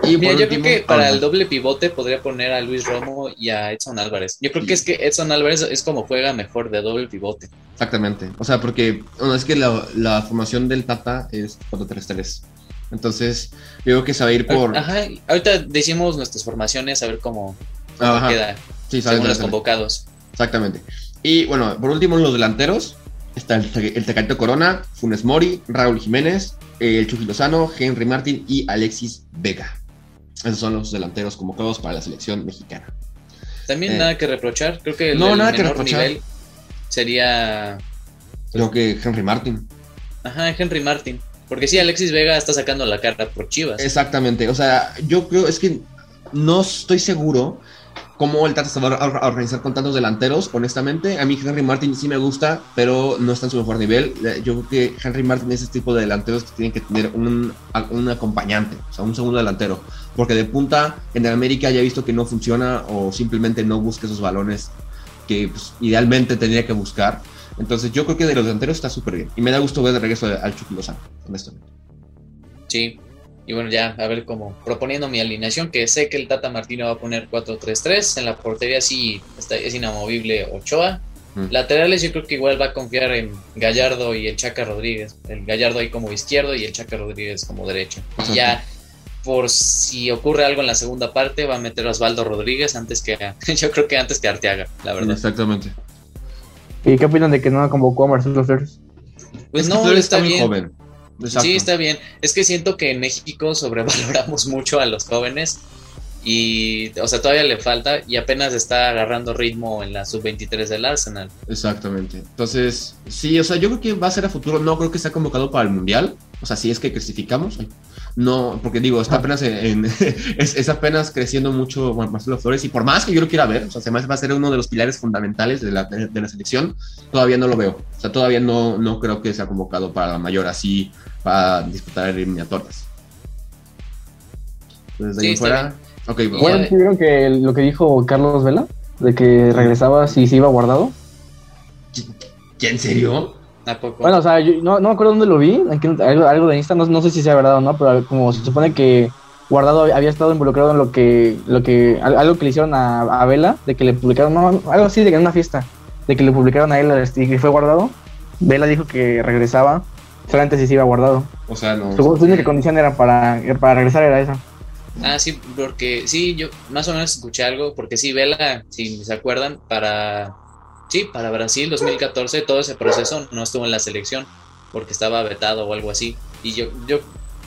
Y mira, yo creo que para el doble pivote podría poner a Luis Romo y a Edson Álvarez. Yo creo que es que Edson Álvarez es como juega mejor de doble pivote. Exactamente. O sea, porque bueno, es que la, la formación del Tata es cuatro tres tres. Entonces, yo creo que se va a ir por... Ajá, ahorita decimos nuestras formaciones, a ver cómo, cómo queda, sí, según los convocados. Exactamente. Y bueno, por último, los delanteros. Está el, el Tecatito Corona, Funes Mori, Raúl Jiménez, eh, el Chucky Lozano, Henry Martín y Alexis Vega. Esos son los delanteros convocados para la selección mexicana. También eh, nada que reprochar. Creo que el, no, el nada menor que reprochar. Nivel sería... Creo que Henry Martín. Ajá, Henry Martín. Porque sí, Alexis Vega está sacando la carta por Chivas. Exactamente. O sea, yo creo... Es que no estoy seguro... Cómo el Tata se va a organizar con tantos delanteros, honestamente. A mí Henry Martin sí me gusta, pero no está en su mejor nivel. Yo creo que Henry Martin es ese tipo de delanteros que tienen que tener un, un acompañante, o sea, un segundo delantero. Porque de punta, en el América ya he visto que no funciona o simplemente no busca esos balones que pues, idealmente tendría que buscar. Entonces yo creo que de los delanteros está súper bien. Y me da gusto ver de regreso al Chucky Lozano, honestamente. Sí. Y bueno, ya, a ver cómo, proponiendo mi alineación, que sé que el Tata Martino va a poner cuatro tres tres, en la portería sí está, es inamovible Ochoa, mm. Laterales yo creo que igual va a confiar en Gallardo y el Chaca Rodríguez, el Gallardo ahí como izquierdo y el Chaca Rodríguez como derecho, y ya por si ocurre algo en la segunda parte va a meter a Osvaldo Rodríguez antes que, yo creo que antes que Arteaga, la verdad. Exactamente. ¿Y qué opinan de que no convocó a Marcelo Flores? Pues es no, Flores está, está bien. Muy joven. Exacto. Sí, está bien. Es que siento que en México sobrevaloramos mucho a los jóvenes y, o sea, todavía le falta y apenas está agarrando ritmo en la sub veintitrés del Arsenal. Exactamente. Entonces, sí, o sea, yo creo que va a ser a futuro. No creo que sea convocado para el Mundial. O sea, si es que clasificamos. No, porque digo, está apenas en, en, es, es apenas creciendo mucho Marcelo Flores y por más que yo lo quiera ver, o sea, además va a ser uno de los pilares fundamentales de la, de, de la selección, todavía no lo veo. O sea, todavía no, no creo que sea convocado para la mayor así, para disputar eliminatorias. Entonces, de ahí sí, fuera... Okay, bueno, bueno, ¿sí vieron que lo que dijo Carlos Vela? De que regresaba si se iba guardado. ¿Qué, en serio? ¿A poco? Bueno, o sea, yo no, no me acuerdo dónde lo vi, aquí, algo, algo de Insta, no, no sé si sea verdad o no, pero como se supone que Guardado había estado involucrado en lo que, lo que algo que le hicieron a, a Vela, de que le publicaron, no, algo así, de que en una fiesta, de que le publicaron a él y que fue Guardado, Vela dijo que regresaba, solamente si se iba Guardado. O sea, no... Su única condición era para, para regresar era esa. Ah, sí, porque sí, yo más o menos escuché algo, porque sí, Vela, si se acuerdan, para... Sí, para Brasil dos mil catorce todo ese proceso no estuvo en la selección porque estaba vetado o algo así. Y yo, yo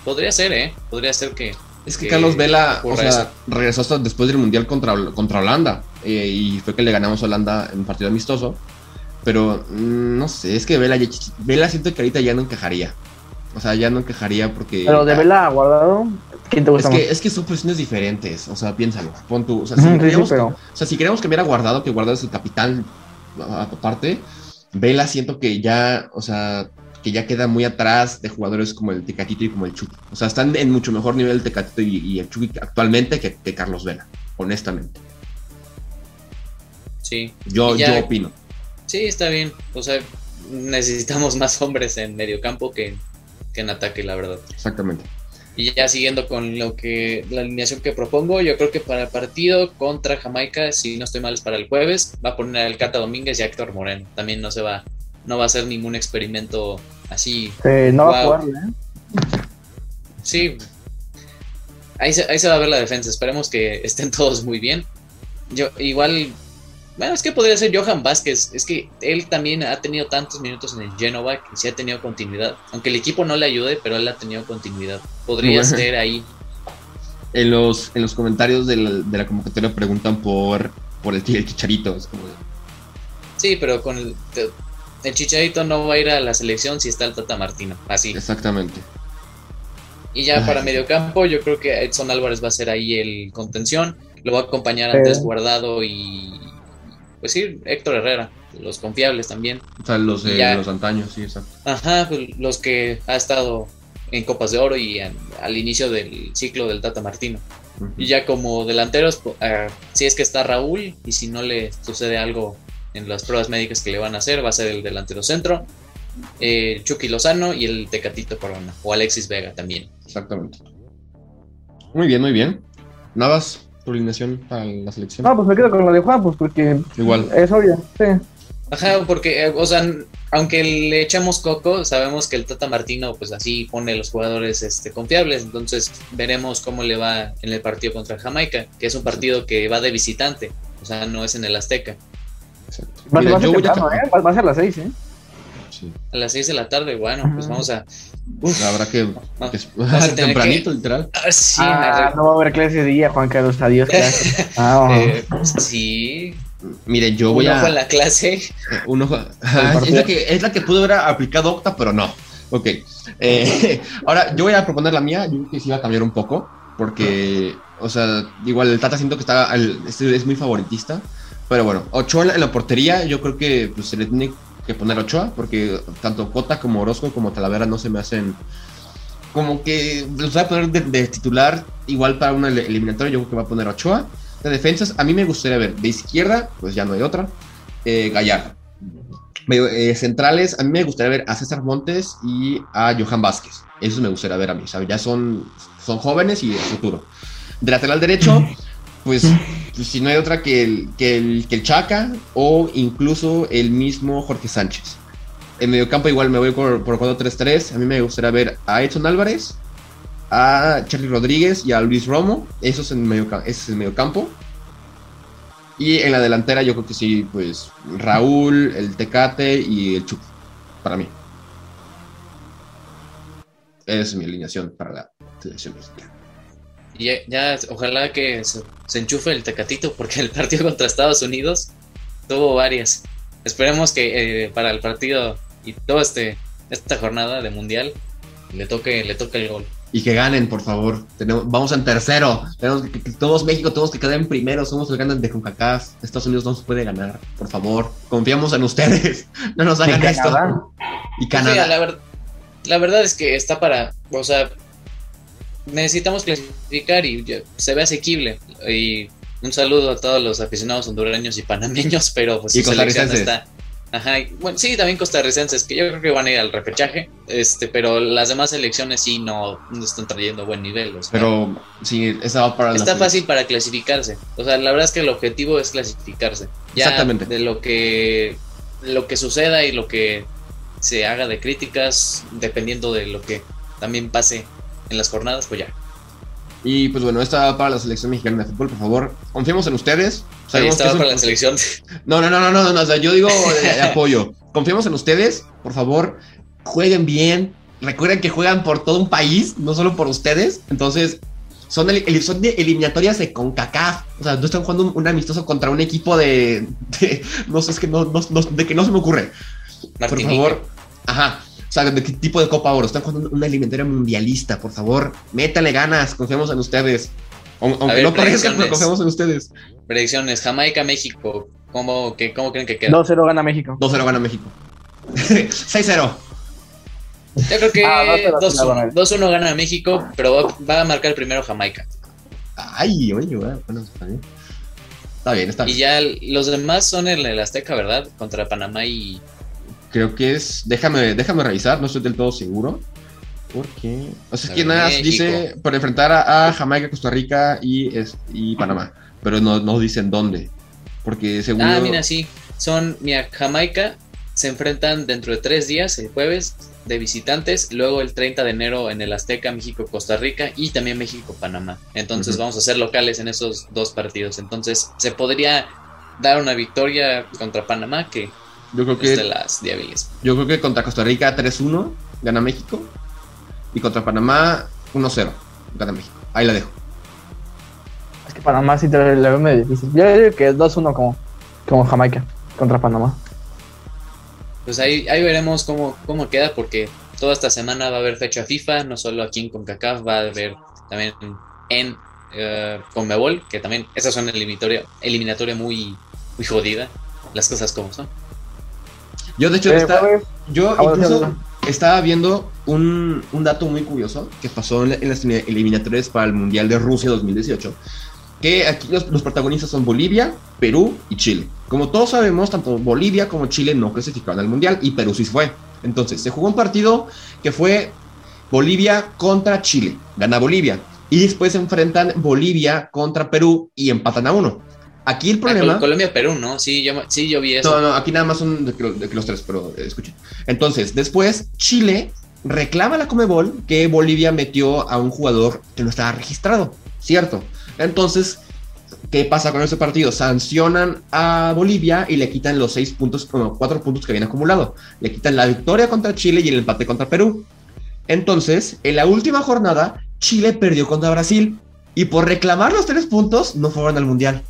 podría ser, ¿eh? Podría ser que... Es que, que Carlos Vela, o sea, eso. Regresó hasta después del Mundial contra, contra Holanda eh, y fue que le ganamos a Holanda en un partido amistoso. Pero no sé, es que Vela, Vela siento que ahorita ya no encajaría. O sea, ya no encajaría porque... Pero de ya, Vela Guardado... ¿Quién te gusta es, que, es que son posiciones diferentes, o sea, piénsalo. Pon tu, o, sea, si sí, queremos, sí, pero... o sea, si queremos cambiar a Guardado, que Guardado es el capitán... Aparte, Vela siento que ya, o sea, que ya queda muy atrás de jugadores como el Tecatito y como el Chucky. O sea, están en mucho mejor nivel el Tecatito y, y el Chucky actualmente que, que Carlos Vela, honestamente. Sí. Yo, ya, yo opino. Sí, está bien. O sea, necesitamos más hombres en mediocampo que, que en ataque, la verdad. Exactamente. Y ya siguiendo con lo que la alineación que propongo, yo creo que para el partido contra Jamaica, si no estoy mal es para el jueves, va a poner al Cata Domínguez y a Héctor Moreno. También no se va, no va a ser ningún experimento así. Eh, no wow. Va a jugar, ¿eh? Sí. Ahí se, ahí se va a ver la defensa. Esperemos que estén todos muy bien. Yo igual, bueno, es que podría ser Johan Vázquez. Es que él también ha tenido tantos minutos en el Genoa que sí ha tenido continuidad. Aunque el equipo no le ayude, pero él ha tenido continuidad. Podría bueno. Ser ahí. En los, en los comentarios de la, de la convocatoria preguntan por, por el, el Chicharito. Es como... Sí, pero con el, te, el Chicharito no va a ir a la selección si está el Tata Martino, así. Exactamente. Y ya Ay. para mediocampo, yo creo que Edson Álvarez va a ser ahí el contención, lo va a acompañar eh. Andrés Guardado y, pues sí, Héctor Herrera, los confiables también. O sea, los de eh, los antaños, sí, exacto. Ajá, pues los que ha estado en Copas de Oro y en, al inicio del ciclo del Tata Martino. Uh-huh. Y ya como delanteros, eh, si es que está Raúl y si no le sucede algo en las pruebas médicas que le van a hacer, va a ser el delantero centro, eh, Chucky Lozano y el Tecatito Corona, o Alexis Vega también. Exactamente. Muy bien, muy bien. Navas, tu alineación para la selección. Ah, pues me quedo con la de Juan, pues porque igual es obvio, sí. Ajá, porque, eh, o sea, aunque le echamos coco, sabemos que el Tata Martino, pues así pone los jugadores este, confiables, entonces veremos cómo le va en el partido contra Jamaica, que es un partido que va de visitante, o sea, no es en el Azteca. Exacto. Va, Mira, va, yo voy temprano, a... ¿eh? va, va a ser a las seis, ¿eh? Sí. A las seis de la tarde, bueno, uh-huh. pues vamos a... Uf, habrá que... No, que a tempranito, que... literal. Ah, sí, ah, no va a haber clases de día, Juan Carlos, adiós. ah, oh. eh, sí... Mire, yo voy un ojo a... en la clase. Un ojo... ah, es, la que, es la que pude haber aplicado Octa, pero no. Ok. Eh, ahora, yo voy a proponer la mía. Yo creo que sí va a cambiar un poco. Porque, o sea, igual el Tata siento que está el, es, es muy favoritista. Pero bueno, Ochoa en la portería. Yo creo que pues, se le tiene que poner Ochoa. Porque tanto Cota como Orozco como Talavera no se me hacen... Como que los voy a poner de, de titular. Igual para una eliminatoria yo creo que va a poner Ochoa. De defensas, a mí me gustaría ver de izquierda, pues ya no hay otra, eh, Gallardo. Eh, centrales, a mí me gustaría ver a César Montes y a Johan Vázquez. Eso me gustaría ver a mí, ¿sabes? Ya son, son jóvenes y el futuro. De lateral derecho, pues, pues si no hay otra que el, que, el, que el Chaca o incluso el mismo Jorge Sánchez. En mediocampo igual me voy por, por cuatro tres tres, a mí me gustaría ver a Edson Álvarez, a Charly Rodríguez y a Luis Romo. Eso es en medio, ese es el mediocampo. Y en la delantera yo creo que sí, pues Raúl, el Tecate y el Chup. Para mí es mi alineación para la selección mexicana. Y ya, ya ojalá que se, se enchufe el Tecatito, porque el partido contra Estados Unidos tuvo varias. Esperemos que eh, para el partido y toda este, esta jornada de mundial le toque, le toque el gol. Y que ganen, por favor. Tenemos, vamos en tercero. Tenemos que, que, todos México, todos que queden primero. Somos los grandes de CONCACAF. Estados Unidos no se puede ganar. Por favor, confiamos en ustedes. No nos hagan y esto. Canadá. Y Canadá. O sea, la, ver- la verdad es que está para... O sea, necesitamos clasificar y se ve asequible. Y un saludo a todos los aficionados hondureños y panameños, pero pues y su selección está... Ajá, y, bueno, sí, también costarricenses, que yo creo que van a ir al repechaje, este, pero las demás selecciones sí no, no están trayendo buen nivel. O sea, pero sí, esa va para está fácil series. Para clasificarse. O sea, la verdad es que el objetivo es clasificarse. Ya exactamente. De lo que, lo que suceda y lo que se haga de críticas, dependiendo de lo que también pase en las jornadas, pues ya. Y pues bueno, esta va para la selección mexicana de fútbol, por favor, confiemos en ustedes. Sabemos esta va que para un... la selección. No, no, no, no, no, no, o sea, yo digo eh, apoyo. Confiemos en ustedes, por favor, jueguen bien. Recuerden que juegan por todo un país, no solo por ustedes. Entonces, son, el, el, son de eliminatorias de CONCACAF. O sea, no están jugando un, un amistoso contra un equipo de, de no sé, es que no, no, no, de que no se me ocurre. Martínica. Por favor, ajá. O sea, ¿de qué tipo de Copa Oro? Están jugando una eliminatoria mundialista, por favor. Métale ganas, confiamos en ustedes. O, aunque ver, no parezca, pero confiamos en ustedes. Predicciones, Jamaica, México. ¿Cómo, que, cómo creen que queda? dos cero gana México. dos cero gana México. seis cero. Yo creo que ah, dos uno no, gana México, pero va, va a marcar primero Jamaica. Ay, oye, bueno, está bien. Está bien, está bien. Y ya los demás son en el Azteca, ¿verdad? Contra Panamá y... Creo que es... Déjame, déjame revisar, no estoy del todo seguro. Porque... O sea, es que nada dice para enfrentar a, a Jamaica, Costa Rica y, es, y Panamá. Pero no, no dicen dónde. Porque según... Ah, mira, sí. Son... Mira, Jamaica se enfrentan dentro de tres días, el jueves, de visitantes. Luego el treinta de enero en el Azteca, México, Costa Rica y también México, Panamá. Entonces uh-huh. vamos a ser locales en esos dos partidos. Entonces se podría dar una victoria contra Panamá que... Yo creo que las diabetes. Yo creo que contra Costa Rica tres uno gana México y contra Panamá uno cero gana México. Ahí la dejo. Es que Panamá sí te la veo medio difícil. Yo digo que es dos uno como, como Jamaica contra Panamá. pues ahí, ahí veremos cómo, cómo queda, porque toda esta semana va a haber fecha FIFA, no solo aquí en CONCACAF, va a haber también en uh, CONMEBOL, que también esa es una eliminatoria, eliminatoria muy, muy jodida, las cosas como son. Yo de hecho eh, está, yo incluso estaba viendo un, un dato muy curioso que pasó en, la, en las eliminatorias para el Mundial de Rusia dos mil dieciocho, que aquí los, los protagonistas son Bolivia, Perú y Chile. Como todos sabemos, tanto Bolivia como Chile no clasificaron al Mundial y Perú sí fue. Entonces, se jugó un partido que fue Bolivia contra Chile, gana Bolivia, y después se enfrentan Bolivia contra Perú y empatan a uno. Aquí el problema... Col- Colombia-Perú, ¿no? Sí yo, sí, yo vi eso. No, no, aquí nada más son de, de, de los tres, pero eh, escuchen. Entonces, después, Chile reclama a la CONMEBOL que Bolivia metió a un jugador que no estaba registrado, ¿cierto? Entonces, ¿qué pasa con ese partido? Sancionan a Bolivia y le quitan los seis puntos, bueno, cuatro puntos que habían acumulado. Le quitan la victoria contra Chile y el empate contra Perú. Entonces, en la última jornada, Chile perdió contra Brasil y por reclamar los tres puntos no fueron al Mundial.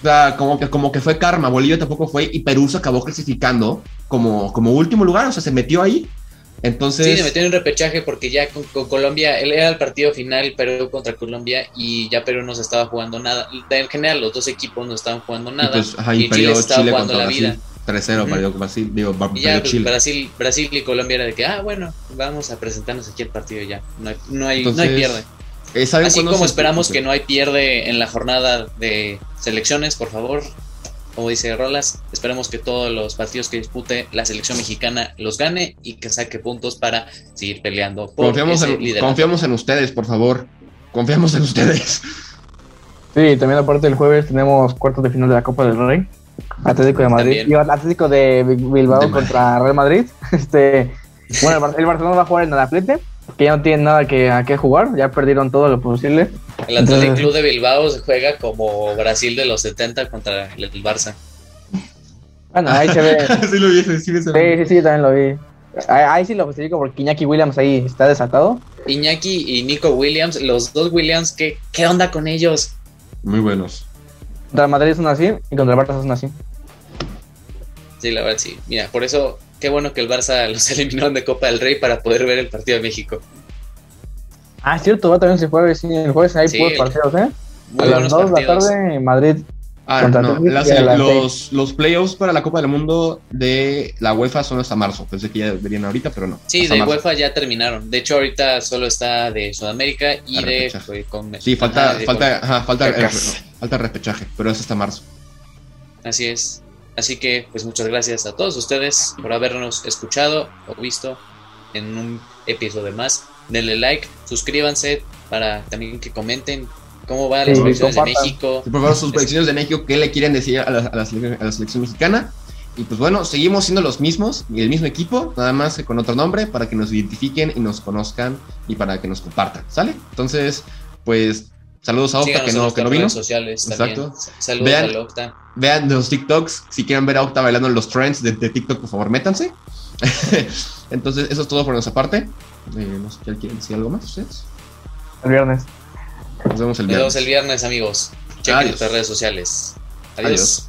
O sea, como que, como que fue karma. Bolivia tampoco fue y Perú se acabó clasificando como, como último lugar, o sea, se metió ahí. Entonces... Sí, se metió en un repechaje porque ya con, con Colombia, era el partido final Perú contra Colombia y ya Perú no se estaba jugando nada. En general, los dos equipos no estaban jugando nada. Y, pues, ajá, y, y Chile se estaba Chile jugando la Brasil. Vida. tres cero, uh-huh. perdió Brasil, digo, y ya, Chile. Brasil, Brasil y Colombia era de que, ah, bueno, vamos a presentarnos aquí el partido ya. No hay, no hay, Entonces, no hay pierde. Eh, Así como esperamos que no hay pierde en la jornada de selecciones, por favor, como dice Rolas, esperemos que todos los partidos que dispute la selección mexicana los gane y que saque puntos para seguir peleando por confiamos ese en, liderazgo. Confiamos en ustedes, por favor, confiamos en ustedes. Sí, también aparte del jueves tenemos cuartos de final de la Copa del Rey, Atlético de Madrid, y Atlético de Bilbao de contra Real Madrid. Este, bueno, el Barcelona va a jugar en el Atleti, que ya no tienen nada que a qué jugar, ya perdieron todo lo posible. El Athletic Club de Bilbao se juega como Brasil de los setenta contra el, el Barça. Bueno, ahí se ve. Sí, lo vi, sí, sí, sí, sí, sí, también lo vi. Ahí, ahí sí lo justifico porque Iñaki Williams ahí está desatado. Iñaki y Nico Williams, los dos Williams, ¿qué, qué onda con ellos? Muy buenos. Contra Madrid son así y contra el Barça son así. Sí, la verdad, sí. Mira, por eso... Qué bueno que el Barça los eliminó de Copa del Rey para poder ver el partido de México. Ah, cierto, va también se juega el jueves, ahí sí, por partidos, ¿eh? A las dos de la tarde en Madrid. Ah, no, las, los, los playoffs para la Copa del Mundo de la UEFA son hasta marzo. Pensé que ya deberían ahorita, pero no. Sí, de marzo. UEFA ya terminaron. De hecho, ahorita solo está de Sudamérica y de... Fue con, sí, falta, ajá, de falta, ajá, falta, eh, falta repechaje, pero es hasta marzo. Así es. Así que, pues muchas gracias a todos ustedes por habernos escuchado o visto en un episodio más. Denle like, suscríbanse para también que comenten cómo van sí, las selecciones de México. Sí, por favor, sus selecciones de México, qué le quieren decir a la, a, la, a la selección mexicana. Y pues bueno, seguimos siendo los mismos, el mismo equipo, nada más que con otro nombre, para que nos identifiquen y nos conozcan y para que nos compartan, ¿sale? Entonces, pues... Saludos a Octa, que no, que no vino. Sociales, exacto. Saludos vean, a Octa. Vean los TikToks. Si quieren ver a Octa bailando en los trends de, de TikTok, por favor, métanse. Entonces, eso es todo por nuestra parte. Eh, no sé si quieren decir algo más ustedes. El viernes. Nos vemos el viernes. Nos vemos el viernes, amigos. Chequen nuestras redes sociales. Adiós. Adiós.